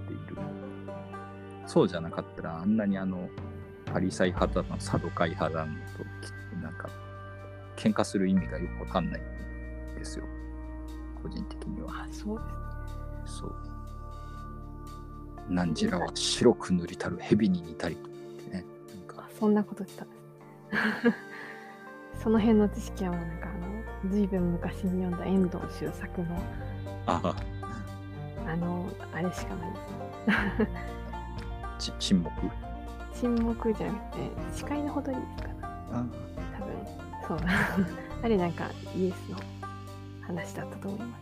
ている。そうじゃなかったらあんなにあのパリサイ派だのサドカイ派だのとなんか喧嘩する意味がよくわかんないんですよ個人的には。あそうですそうなんじらは白く塗りたる蛇に似たりとかってね、なんかそんなことしたんですその辺の知識はもうなんかあの随分昔に読んだ遠藤周作の あ, あのあれしかないです沈黙沈黙じゃなくて視界のほとりですかな多分そうあれなんかイエスの話だったと思います。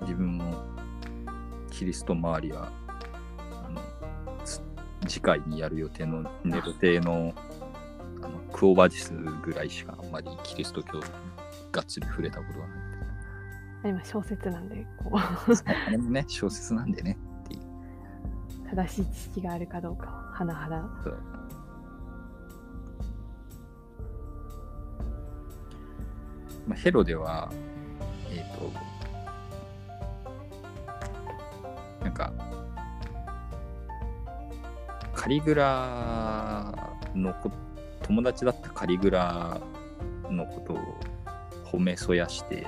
自分もキリスト周りはあの次回にやる予定のネロ帝のあのクオバディスぐらいしかあんまりキリスト教にがっつり触れたことはない。あれも小説なんでこうあれもね小説なんでねって正しい知識があるかどうかはなはだ。まあ、ヘロデはえっ、ー、となんかカリグラのこと友達だったカリグラのことを褒めそやして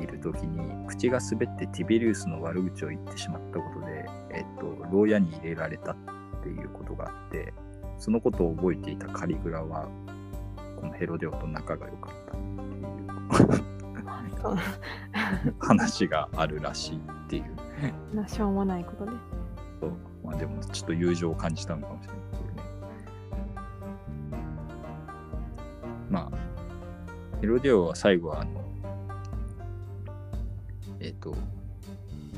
いるときに口が滑ってティベリウスの悪口を言ってしまったことで、えっと、牢屋に入れられたっていうことがあって、そのことを覚えていたカリグラはこのヘロデオと仲が良かったっていう話があるらしいっていうしょうもないことで、ね、まあでもちょっと友情を感じたのかもしれないですね。まあヘロデオは最後はあのえっと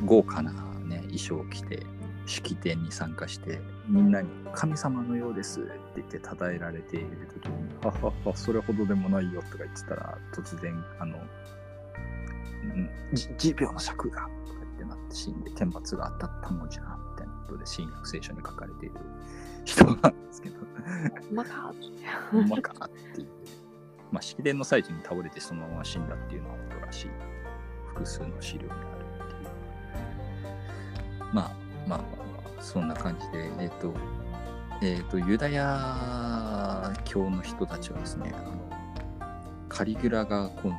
豪華なね衣装を着て式典に参加してみんなに神様のようですって言って称えられている時にはははそれほどでもないよとか言ってたら突然あのじゅうびょうの尺がとか言ってなってシーンで天罰が当たったのじゃみたいなことで新約聖書に書かれている人なんですけどおまかおまかって言って、まあ、式典の最中に倒れてそのまま死んだっていうのはことらしい複数の資料にあるっていうまあまあ、そんな感じで、えっとえっとユダヤ教の人たちはですね、あのカリギュラがこの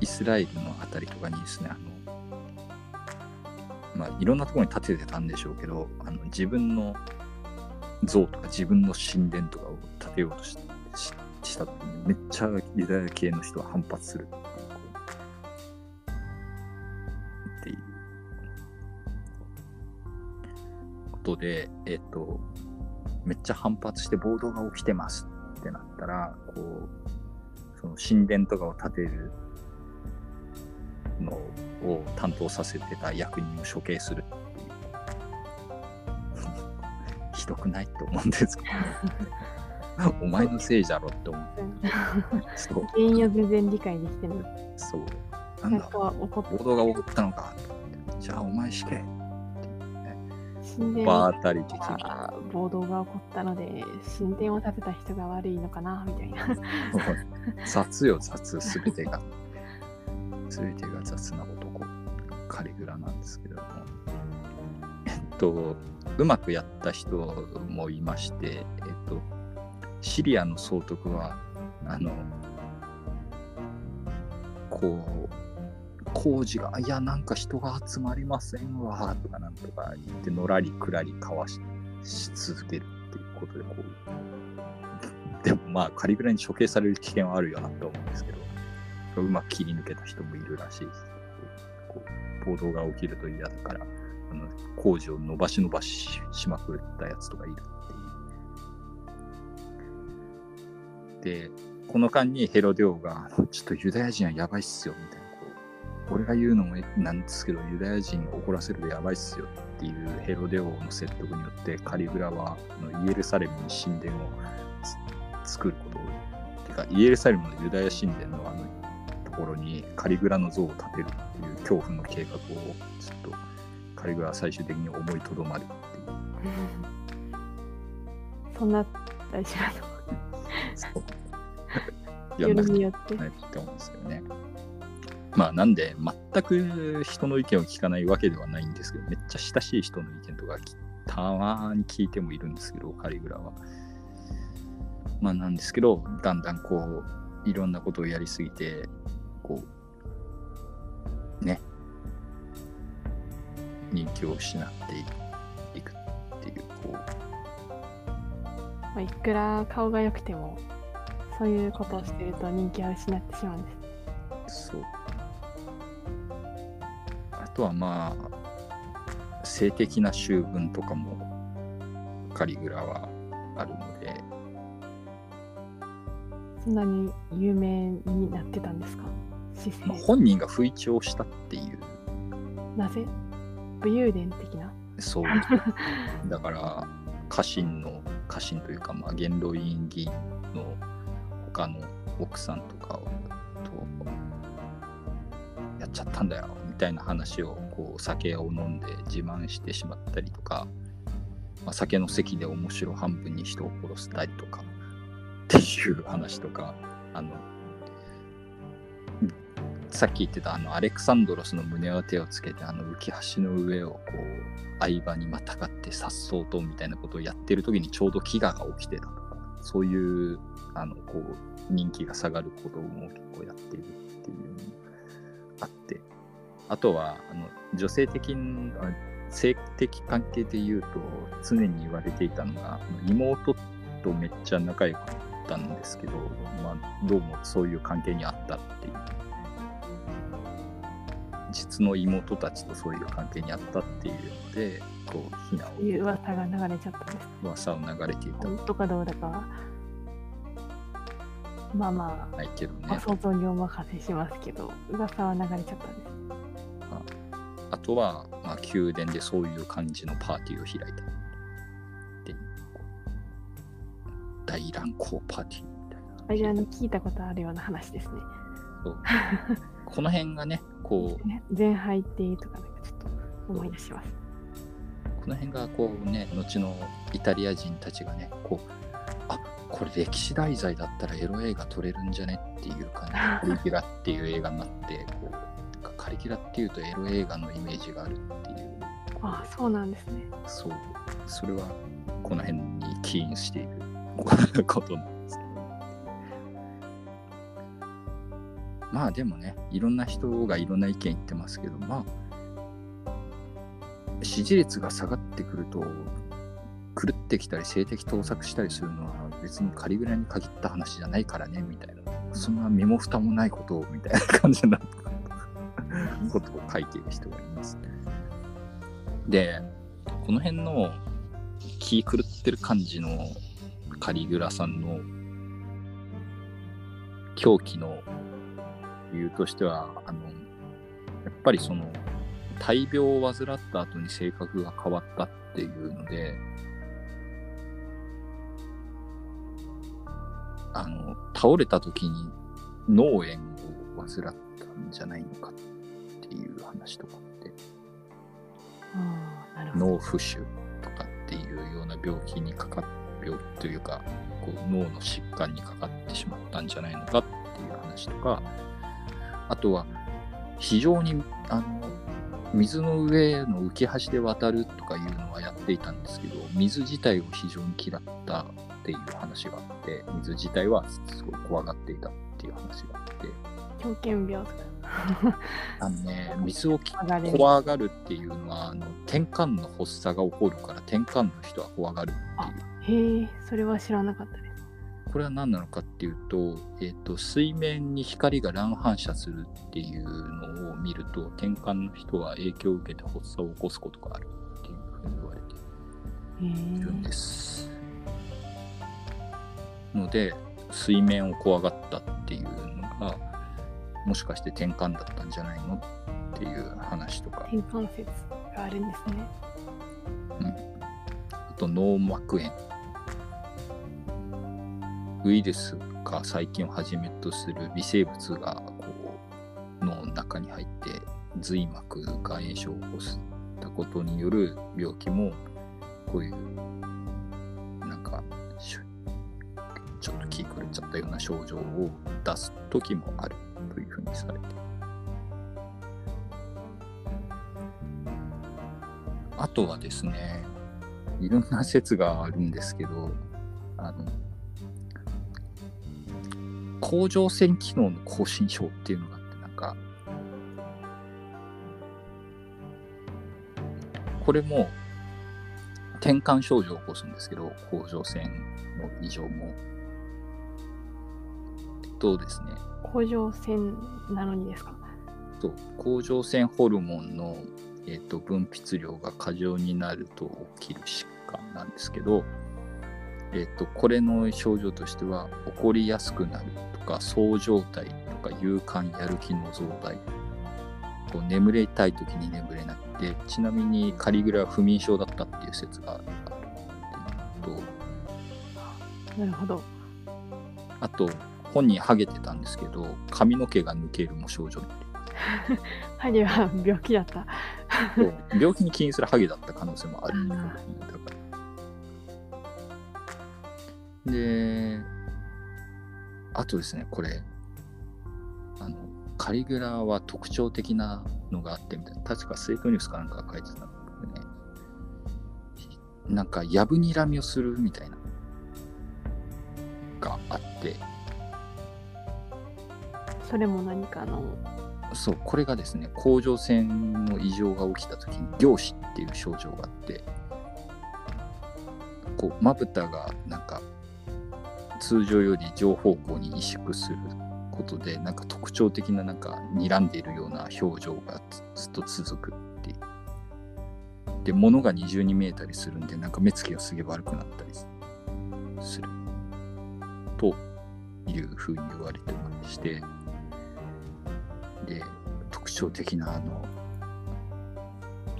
イスラエルのあたりとかにですね、あのまあいろんなところに建ててたんでしょうけど、あの自分の像とか自分の神殿とかを建てようと し, し, した時にめっちゃユダヤ系の人は反発する。でえっと、めっちゃ反発して暴動が起きてますってなったらこうその神殿とかを建てるのを担当させてた役人を処刑するっていうひどくないと思うんですけど、ね、お前のせいじゃろって思って原因を全然理解できてないそうなんだ暴動が起こったのかじゃあお前死刑バータリ的な暴動が起こったので神殿を建てた人が悪いのかなみたいな雑よ雑すべてがすべてが雑な男カリグラなんですけどもえっとうまくやった人もいましてえっとシリアの総督はあのこう工事がいやなんか人が集まりませんわとかなんとか言ってのらりくらりかわ し, し続けるっていうことでこうでもまあカリグラに処刑される危険はあるよなと思うんですけどうまく切り抜けた人もいるらしいですこう暴動が起きると嫌だからあの工事を伸ばし伸ばししまくったやつとかいるっていうでこの間にヘロデオがちょっとユダヤ人はやばいっすよみたいな俺が言うのもなんですけどユダヤ人を怒らせるとやばいっすよっていうヘロデオの説得によってカリグラはイエルサレムに神殿を作ることをてかイエルサレムのユダヤ神殿のあのところにカリグラの像を建てるっていう恐怖の計画をちょっとカリグラは最終的に思いとどまるっていう、うん、そんな大事なのやんなくてもないって思うんですけどねまあ、なんで全く人の意見を聞かないわけではないんですけどめっちゃ親しい人の意見とかたまに聞いてもいるんですけどカリグラはまあなんですけどだんだんこういろんなことをやりすぎてこうね人気を失っていくっていうこう、まあ、いくら顔が良くてもそういうことをしてると人気を失ってしまうんですそうあとはまあ性的な醜聞とかもカリグラはあるのでそんなに有名になってたんですか、まあ、本人が不一致をしたっていうなぜ武勇伝的なそうだから家臣の家臣というかまあ元老院議員の他の奥さんとかとやっちゃったんだよみたいな話をこう酒を飲んで自慢してしまったりとか、まあ、酒の席で面白半分に人を殺したりとかっていう話とかあのさっき言ってたあのアレクサンドロスの胸を手をつけてあの浮き橋の上をこう相場にまたがって颯爽とみたいなことをやってる時にちょうど飢餓が起きてたとかそういうあのこう人気が下がることも結構やっているっていうのがあってあとはあの女性的性的関係でいうと常に言われていたのが妹とめっちゃ仲良かったんですけど、まあ、どうもそういう関係にあったっていう実の妹たちとそういう関係にあったっていうのでこうそういう噂が流れちゃったんです。噂を流れていた。本当かどうだかまあまあ、ないけどね、まあ、想像にお任せしますけど、噂は流れちゃったんです。あ, あとは、まあ、宮殿でそういう感じのパーティーを開いた。で大乱行パーティーみたいな。あれは聞いたことあるような話ですね。そうこの辺がね、こう前輩っていうとかなんかちょっと思い出します。この辺がこうね、後のイタリア人たちがね、こうあこれ歴史題材だったらエロ映画撮れるんじゃねっていう感じで、カリキュラっていう映画になってこうカリキュラっていうとエロ映画のイメージがあるっていう。ああ、そうなんですね。そう、それはこの辺に起因していることなんですけど、まあでもね、いろんな人がいろんな意見言ってますけど、まあ支持率が下がってくると狂ってきたり性的盗作したりするのは別にカリグラに限った話じゃないからねみたいな、そんな身も蓋もないことをみたいな感じなことを書いている人がいます、ね、でこの辺の気狂ってる感じのカリグラさんの狂気の理由としては、あのやっぱりその大病を患った後に性格が変わったっていうので、あの倒れた時に脳炎を患ったんじゃないのかっていう話とかって、あー、なるほど。脳浮腫とかっていうような病気にかかっ病というかこう脳の疾患にかかってしまったんじゃないのかっていう話とか、あとは非常にあの水の上の浮き橋で渡るとかいうのはやっていたんですけど、水自体を非常に嫌ったっていう話があって、水自体はすごい怖がっていたっていう話があって、狂犬病とかあのね、水を怖がるっていうのはあの転換の発作が起こるから転換の人は怖がるっていう。あ、へえ、それは知らなかったです。これは何なのかっていうと、えーと、水面に光が乱反射するっていうのを見ると、転換の人は影響を受けて発作を起こすことがあるっていうふうに言われているんです。ので、水面を怖がったっていうのが、もしかして転換だったんじゃないのっていう話とか。転換説があるんですね。うん。あと、脳膜炎。ウイルスか細菌をはじめとする微生物がこう脳の中に入って髄膜が炎症を起こしたことによる病気も、こういうなんかちょっと気狂っちゃったような症状を出す時もあるというふうにされて、あとはですね、いろんな説があるんですけど、あの甲状腺機能の亢進症っていうのがあって、なんかこれも転換症状を起こすんですけど、甲状腺の異常もとですね、甲状腺なのにですか。そう、甲状腺ホルモンの、えーと、分泌量が過剰になると起きる疾患なんですけど、えーと、これの症状としては起こりやすくなるとか、そう状態とか、勇敢やる気の増大、こう眠れたい時に眠れなくて、ちなみにカリグラは不眠症だったっていう説があるっていうのと、なるほど。あと本人ハゲてたんですけど、髪の毛が抜けるも症状になりますハゲは病気だった病気に起因するハゲだった可能性もある。だからで、あとですね、これあのカリグラは特徴的なのがあってみたいな、確かスイートニュースかなんか書いてたんだけどね、なんかやぶにらみをするみたいながあって、それも何かの、そう、これがですね、甲状腺の異常が起きた時に凝視っていう症状があって、こうまぶたがなんか通常より上方向に萎縮することで、なんか特徴的ななんか睨んでいるような表情がずっと続くっていう。で物が二重に見えたりするんで、なんか目つきがすげえ悪くなったりするというふうに言われてまして、で特徴的なあの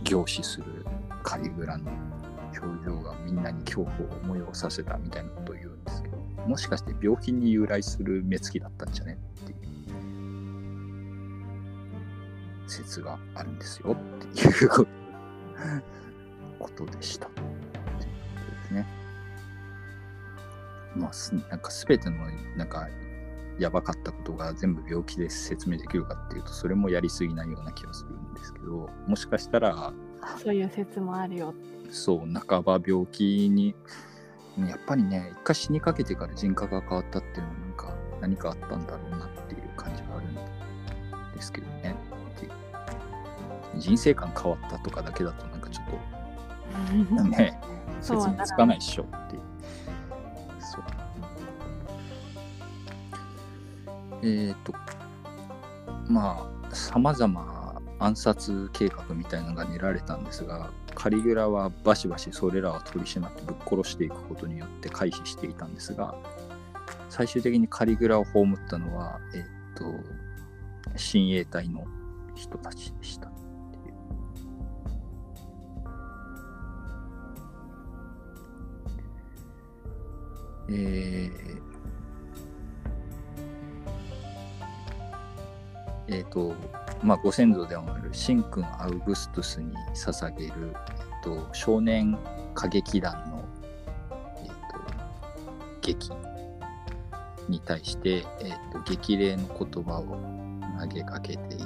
凝視するカリグラの表情がみんなに恐怖を思い起こさせたみたいなことを言うんですけど、もしかして病気に由来する目つきだったんじゃねっていう説があるんですよっていうことでした。ということですね。まあなんか全てのなんかやばかったことが全部病気で説明できるかっていうと、それもやりすぎないような気がするんですけど、もしかしたらそういう説もあるよ。そう半ば病気にやっぱりね、一回死にかけてから人格が変わったっていうのはなんか何かあったんだろうなっていう感じがあるんですけどね。人生観変わったとかだけだとなんかちょっとね説明つかないっしょっていう。そうえっとまあさまざま暗殺計画みたいなのが練られたんですが、カリギュラはバシバシそれらを取り締まってぶっ殺していくことによって回避していたんですが、最終的にカリギュラを葬ったのは、えっと、親衛隊の人たちでしたっていう。えーえーとまあ、ご先祖である神君アウグストゥスに捧げる、えー、と少年歌劇団の、えー、と劇に対して、えー、と激励の言葉を投げかけている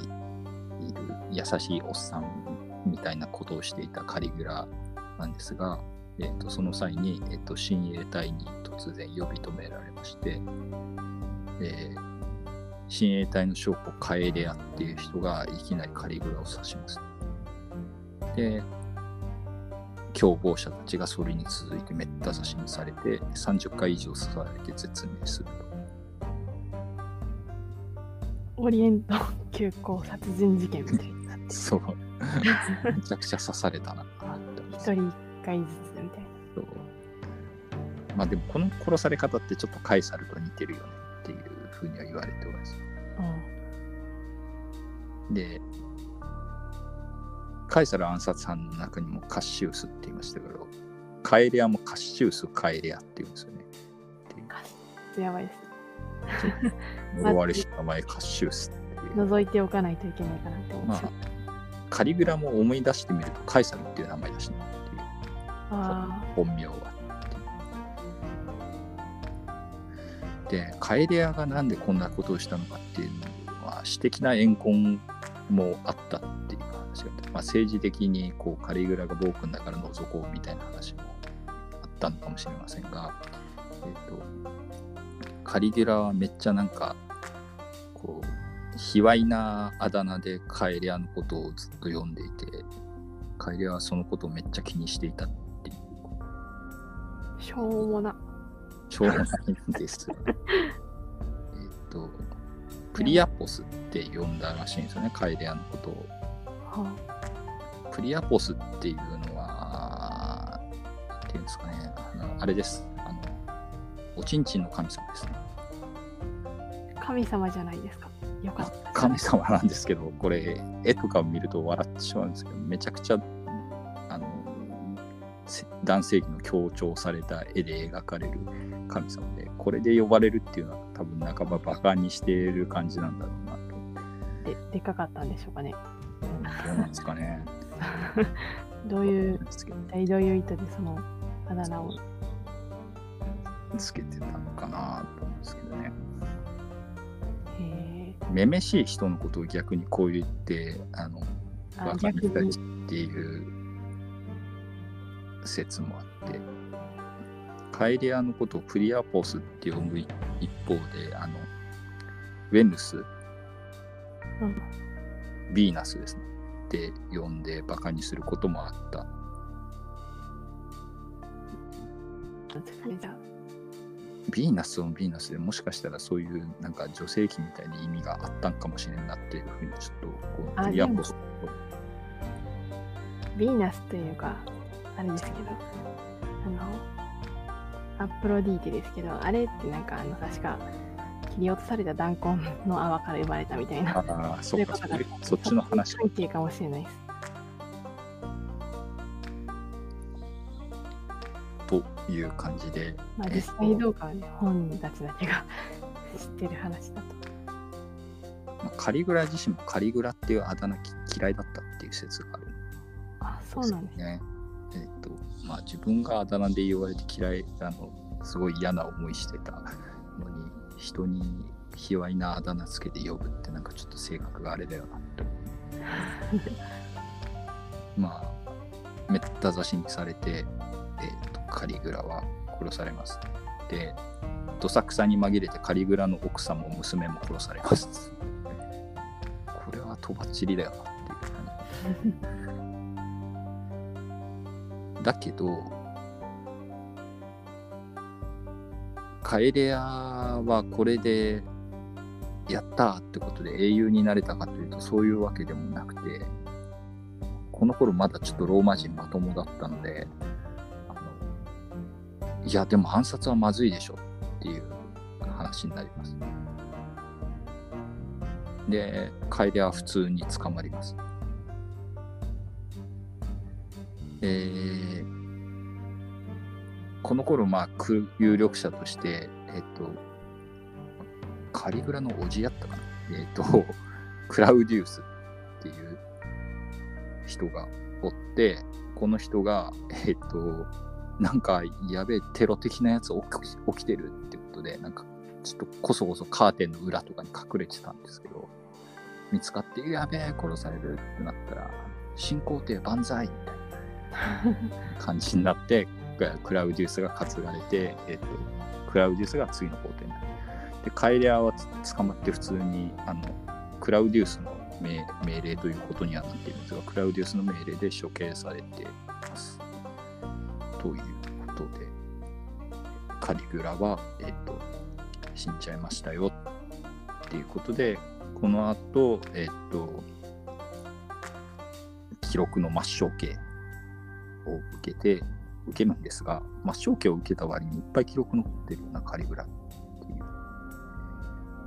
優しいおっさんみたいなことをしていたカリギュラなんですが、えー、とその際に、えー、と親衛隊に突然呼び止められまして、えー親衛隊の将校カエレアっていう人がいきなりカリグラを刺します。で共謀者たちがそれに続いてめった刺しにされてさんじゅっかい以上刺されて絶命すると。オリエント急行殺人事件みたいになってそうめちゃくちゃ刺されたな一人いっかいずつみたいな。そうまあでもこの殺され方ってちょっとカエサルと似てるよねっていうふうには言われております。うん、で、カエサル暗殺犯の中にもカッシウスって言いましたけど、カエレアもカッシウスカエレアって言うんですよね。やばいですね。呪われし名前カッシウスっていう。覗いておかないといけないかなと思って。まあ、カリグラも思い出してみるとカエサルっていう名前だしねっていう。あ本名は。でカエレアがなんでこんなことをしたのかっていうのは私的な怨恨もあったっていう話があって、まあ、政治的にこうカリグラが暴君だから覗こうみたいな話もあったのかもしれませんが、えー、とカリギュラはめっちゃなんかこう卑猥なあだ名でカエレアのことをずっと呼んでいて、カエレアはそのことをめっちゃ気にしていたっていう。しょうもなしょうがないんですよね。えっとクリアポスって呼んだらしいんですよね、カエレアのことを。クリアポスっていうのはっていうんですかね、あのあれです、あのおちんちんの神様ですね。神様じゃないですか。よかった。神様なんですけど、これ絵とかを見ると笑ってしまうんですけど、めちゃくちゃあの男性器の強調された絵で描かれる神様で、これで呼ばれるっていうのは多分半ばバカにしている感じなんだろうなと。 で, でかかったんでしょうかね。どうなんですかね。どういうどういう意図でそのあだ名をつけてたのかなと思うんですけどね。へえ。めめしい人のことを逆にこう言ってあのバカにしたりっていう説もあって、カエレアのことをプリアポスって呼ぶ一方で、あのウェヌス、うん、ヴィーナスですねって呼んでバカにすることもあった。ヴィーナスもヴィーナスでもしかしたらそういうなんか女性器みたいな意味があったんかもしれんなっていうふうにちょっとこうプリアポスとヴィーナスというかあれですけど、あのアプロディーテですけど、あれってなんかあの確か切り落とされた弾痕の泡から生まれたみたいな、ああそういうことだからそっちの話関係かもしれないです。という感じで、まあ、実際どうかはね、えー、本人たちだけが知ってる話だと。カリグラ自身もカリグラっていうあだ名嫌いだったっていう説があるんですよね。あ、そうなんですね。えーとまあ、自分があだ名で言われて嫌い、あのすごい嫌な思いしてたのに人に卑猥なあだ名つけて呼ぶってなんかちょっと性格があれだよなって思ってまあめった刺しにされて、えーと、カリグラは殺されます。でどさくさに紛れてカリグラの奥さんも娘も殺されます。これはとばっちりだよなっていう感じだけど、カエレアはこれでやったってことで英雄になれたかというとそういうわけでもなくて、この頃まだちょっとローマ人まともだったので、あのいやでも暗殺はまずいでしょっていう話になります。で、カエレアは普通に捕まります。えー、この頃、まあ、有力者として、えっと、カリグラのおじやったかな、えっと、クラウディウスっていう人がおって、この人が、えっと、なんかやべえテロ的なやつ起きてるってことで、なんかちょっとこそこそカーテンの裏とかに隠れてたんですけど、見つかってやべえ殺されるってなったら新皇帝万歳みたいな感じになってクラウディウスが担がれて、えっと、クラウディウスが次の皇帝になる。でカエレアは捕まって普通にあのクラウディウスの 命, 命令ということにはなっているんですが、クラウディウスの命令で処刑されていますということで、カリグラはえっと死んじゃいましたよっていうことで、この後、えっと、記録の抹消刑を受けて受けるんですが、抹消刑を受けた割にいっぱい記録残ってるようなカリグラっていう。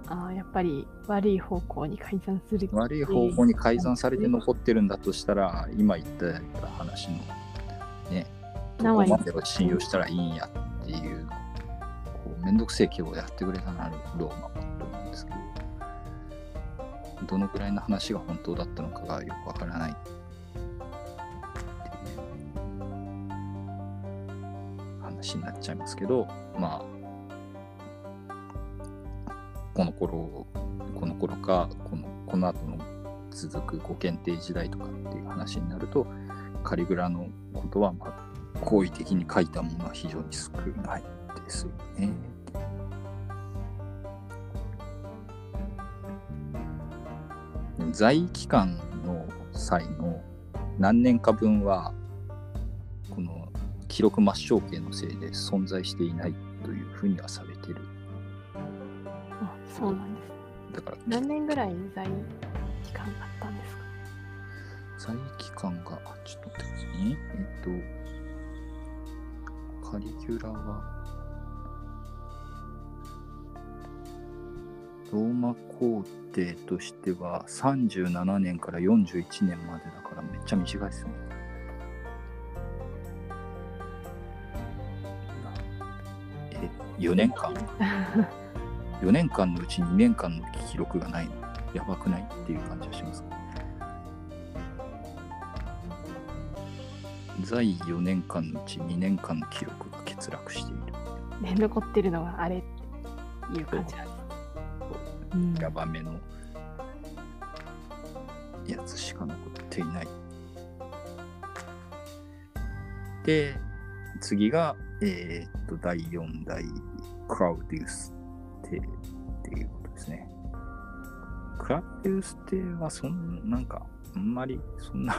ああ、やっぱり悪い方向に改ざんする。悪い方向に改ざんされて残ってるんだとしたら、今言った話のね、どこまでを信用したらいいんやっていう。めんどくせえ刑をやってくれたなローマと思うんですけど、どのくらいの話が本当だったのかがよくわからない。話になっちゃいますけど、まあこの頃この頃かこのこの後の続くご検定時代とかっていう話になると、カリグラのことはまあ好意的に書いたものは非常に少ない。ですよね。在位期間の際の何年か分はこの記録抹消刑のせいで存在していないというふうにはされている。あ、そうなんです。だから何年ぐらい在位期間があったんですか。在位期間があちょっと待ってくださいね。えっとカリギュラはローマ皇帝としてはさんじゅうななねんからよんじゅういちねんまでだからめっちゃ短いですね。え、よねんかんよねんかんのうちにねんかんの記録がない、やばくないっていう感じがします。在位よねんかんのうちにねんかんの記録が欠落している。ね、残ってるのはあれっていう感じなんです。ヤバめのやつしか残っていない。で、次が、えー、っと、だいよん代クラウディウス帝っていうことですね。クラウディウス帝はそんなんか、あんまりそんな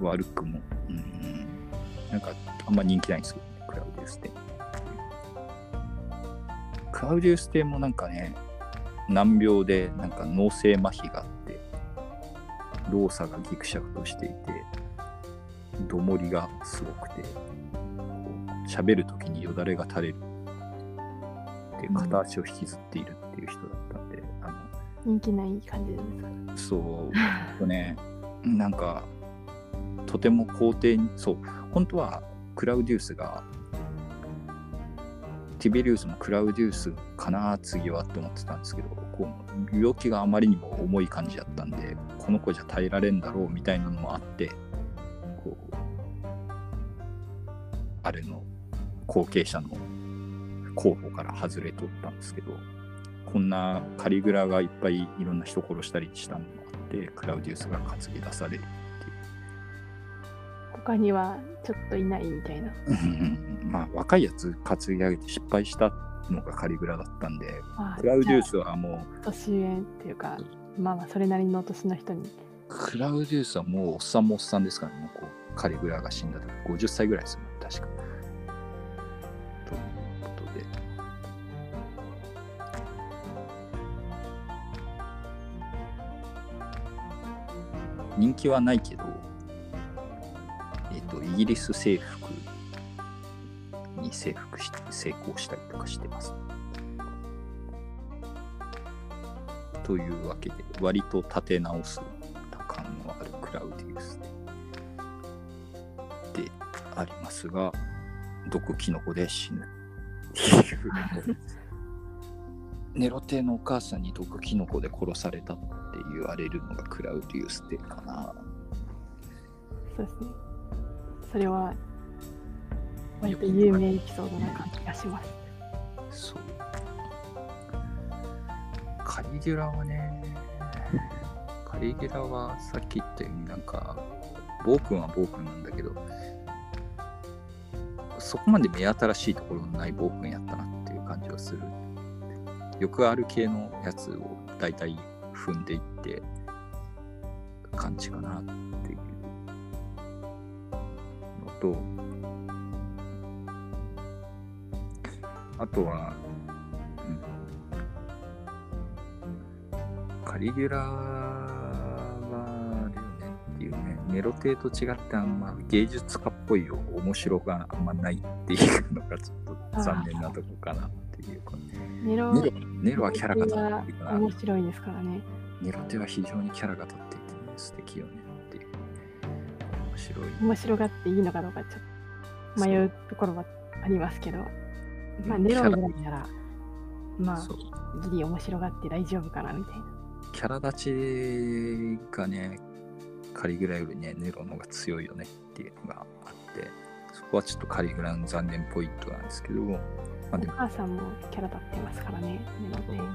悪くも、うん、なんかあんま人気ないんですけどね、クラウディウス帝。クラウディウス帝もなんかね、難病でなんか脳性麻痺があって、動作がギクシャクとしていて、どもりがすごくて、喋るときによだれが垂れるで片足を引きずっているっていう人だったんで、あの人気ない感じですか。そうね、なんかとても肯定に、そう本当はクラウディウスがティベリウスのクラウディウスかな次はって思ってたんですけど、こう病気があまりにも重い感じだったんで、この子じゃ耐えられんだろうみたいなのもあって、こうあれの後継者の候補から外れとったんですけど、こんなカリグラがいっぱいいろんな人殺したりしたのもあってクラウディウスが担ぎ出されるっていう、他にはちょっといないみたいなまあ若いやつ担ぎ上げて失敗したのがカリグラだったんで、クラウディウスはもう年上っていうか、まあまあそれなりの年の人に。クラウディウスはもうおっさんもおっさんですからね、こうカリグラが死んだ時ごじゅっさいぐらいですよね確か。ということで、人気はないけど、えっと、イギリス征服に征服して成功したりとかしてます。というわけで、割と立て直す感のあるクラウディウスでありますが、毒キノコで死ぬっていうネロ帝のお母さんに毒キノコで殺されたって言われるのがクラウディウス帝かな。そうですね、それは割と有名エピソードな感じがします。そう、カリギュラはねカリギュラはさっき言ったように、なんか暴君は暴君なんだけど、そこまで目新しいところのない暴君やったなっていう感じはする。よくある系のやつをだいたい踏んでいって感じかなっていうのと、あとは、うん、カリギュラはあれよねっていうね、ネロ帝と違ってあんま芸術家っぽいよ面白があんまないっていうのがちょっと残念なとこかなっていうか、ネロ、ネロはキャラが立ってるから面白いですからね。ネロ帝は非常にキャラが立っていて、ね、素敵よねっていう、面白い、面白がっていいのかどうかちょっと迷うところはありますけど、まあネロぐらいならまあギリ面白がって大丈夫かなみたいな。キャラ立ちがねカリグラよりねネロの方が強いよねっていうのがあって、そこはちょっとカリグラの残念ポイントなんですけど、まあ、でもお母さんもキャラ立ってますからね、ネロで、ま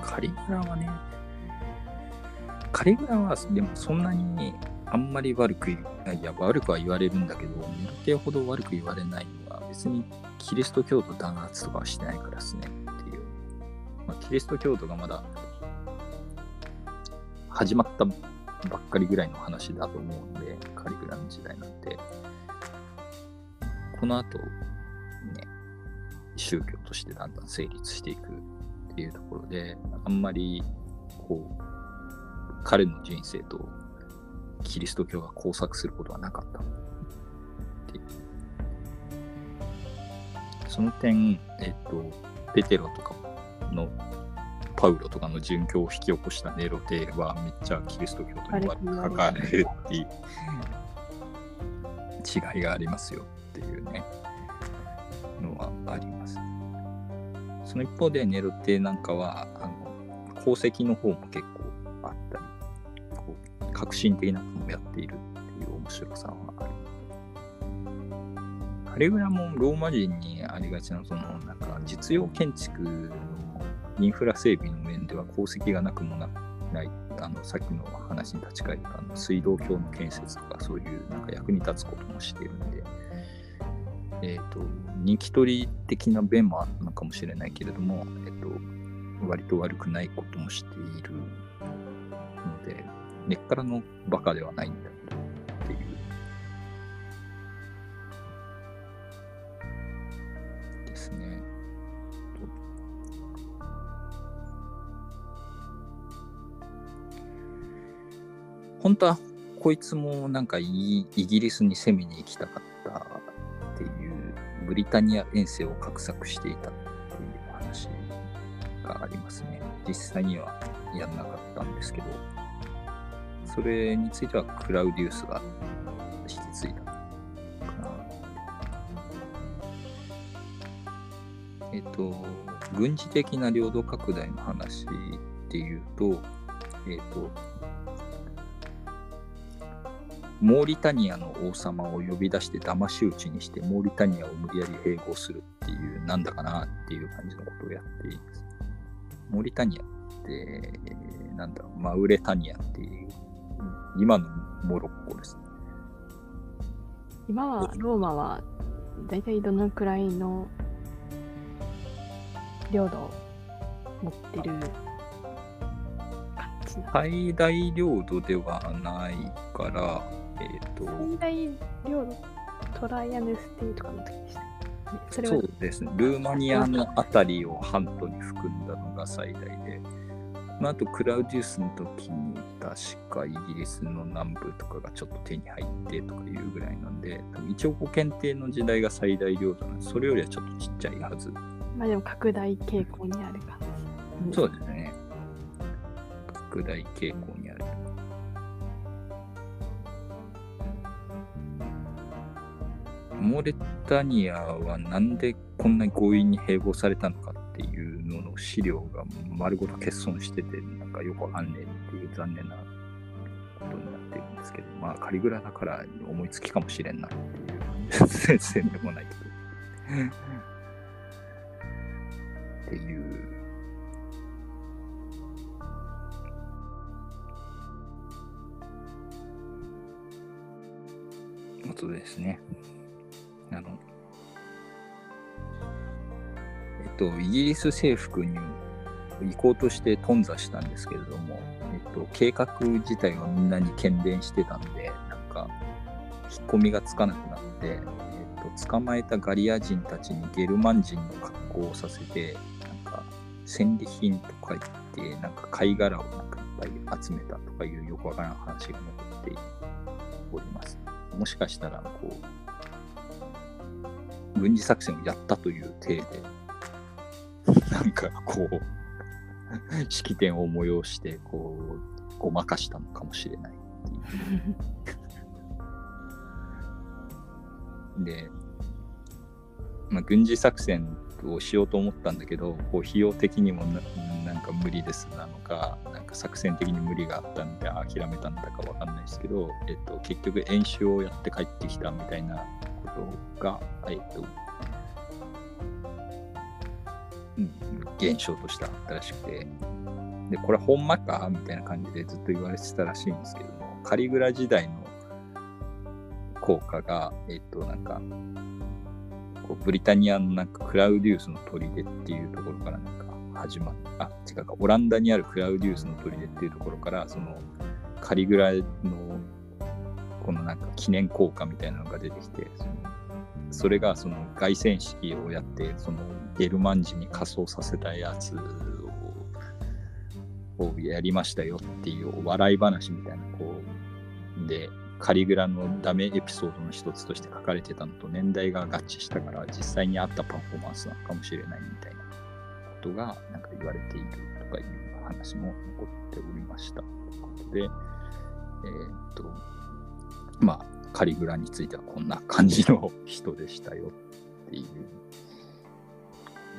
あ、カリグラはねカリグラはでもそんなにあんまり悪くいや悪くは言われるんだけど、ネロ帝ほど悪く言われないのは別にキリスト教徒弾圧とかはしてないからですねっていう、まあ、キリスト教徒がまだ始まったばっかりぐらいの話だと思うんで、カリグラの時代なんてこの後ね宗教としてだんだん成立していくっていうところで、あんまりこう彼の人生とキリスト教が交錯することはなかったっていう。その点、えっと、ペテロとかのパウロとかの殉教を引き起こしたネロ帝はめっちゃキリスト教徒に悪く関われるっていう違いがありますよっていうねのはあります。その一方でネロ帝なんかはあの功績の方も結構あったり、こう革新的なこともやっているっていう面白さはある。カリグラもローマ人にありがちなそのなんか実用建築のインフラ整備の面では功績がなくもない、あのさっきの話に立ち返った水道橋の建設とかそういうなんか役に立つこともしてるんで、えーと、人気取り的な面もあったのかもしれないけれども、えーと、割と悪くないこともしているので、根っからのバカではないんだっていうですね。本当はこいつもなんか イ, イギリスに攻めに行きたかったっていうブリタニア遠征を画策していたっていう話がありますね。実際にはやんなかったんですけど、それについてはクラウディウスが引き継いだかな。えっと軍事的な領土拡大の話っていうと、えっとモーリタニアの王様を呼び出して騙し討ちにしてモーリタニアを無理やり併合するっていう、なんだかなっていう感じのことをやっています。モーリタニアってなんだろう、マウレタニアっていう今のモロッコですね。今はローマはだいたいどのくらいの領土を持ってる感じなの？最大領土ではないから、えー、と最大領土トライアヌスティとかの時でした。それはそうですね、ルーマニアのあたりを半島に含んだのが最大で、まあ、あとクラウディウスの時に確かイギリスの南部とかがちょっと手に入ってとかいうぐらいなんで、一応ご検定の時代が最大領土なんで、それよりはちょっとちっちゃいはず。まあでも拡大傾向にある感じ、うん、そうですね、拡大傾向にある。モーレタニアはなんでこんなに強引に併合されたのかっていうのの資料が丸ごと欠損してて、なんかよくわかんねえっていう残念なことになってるんですけど、まあカリグラだから思いつきかもしれんなっていう全然でもないけどっていうことですね。あのえっとイギリス征服に行こうとして頓挫したんですけれども、えっと、計画自体はみんなに喧伝してたんで、なんか引っ込みがつかなくなって、えっと、捕まえたガリア人たちにゲルマン人の格好をさせて、なんか戦利品とか言ってなんか貝殻をなんかいっぱい集めたとかいうよくわからん話が残っております。もしかしたらこう軍事作戦をやったという体でなんかこう式典を催してこうごまかしたのかもしれないで、まあ、軍事作戦をしようと思ったんだけど、こう費用的にも な, なんか無理ですなのか、なんか作戦的に無理があったので諦めたんだかわかんないですけど、えっと、結局演習をやって帰ってきたみたいなが、えっとうん、現象としてあったらしくて、でこれはほんまかみたいな感じでずっと言われてたらしいんですけども、カリグラ時代の効果が、えっと、なんかこうブリタニアのなんかクラウディウスの砦っていうところからなんか始まっあ違うかオランダにあるクラウディウスの砦っていうところから、そのカリグラのこのなんか記念硬貨みたいなのが出てきて、そのそれがその凱旋式をやってそのゲルマン人に仮装させたやつを、をやりましたよっていう笑い話みたいな、こうでカリグラのダメエピソードの一つとして書かれてたのと年代が合致したから、実際にあったパフォーマンスなのかもしれないみたいなことがなんか言われているとかいう話も残っておりました。ということで、えー、っとまあ、カリグラについてはこんな感じの人でしたよっていう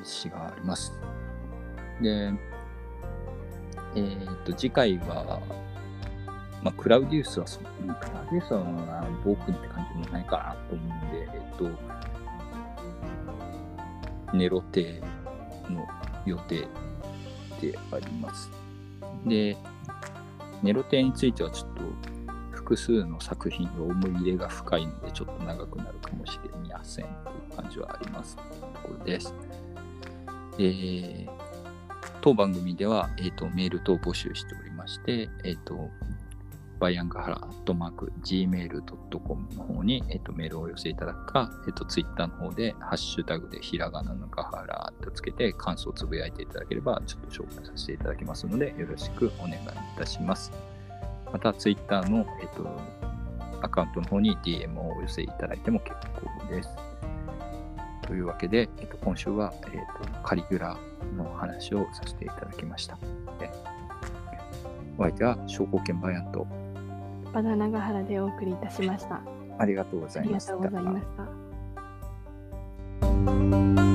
詩があります。で、えー、っと次回は、まあ、クラウディウスはそクラウディウスは暴君って感じもないかなと思うんで、えっとネロ帝の予定であります。で、ネロ帝についてはちょっと複数の作品の思い入れが深いのでちょっと長くなるかもしれませんという感じはありますところです。えー、当番組では、えー、とメール等を募集しておりまして、えー、とバイアンガハラアットマーク ジーメールドットコム の方に、えー、とメールをお寄せいただくか、えー、とツイッターの方でハッシュタグでひらがなのガハラとつけて感想をつぶやいていただければちょっと紹介させていただきますのでよろしくお願いいたします。またツイッターの、えー、とアカウントの方に ディーエム をお寄せいただいても結構です。というわけで、えー、と今週は、えー、とカリギュラの話をさせていただきました。えお相手は商工研バイアンとバナナガハラでお送りいたしました。ありがとうございました。ありがとうございました。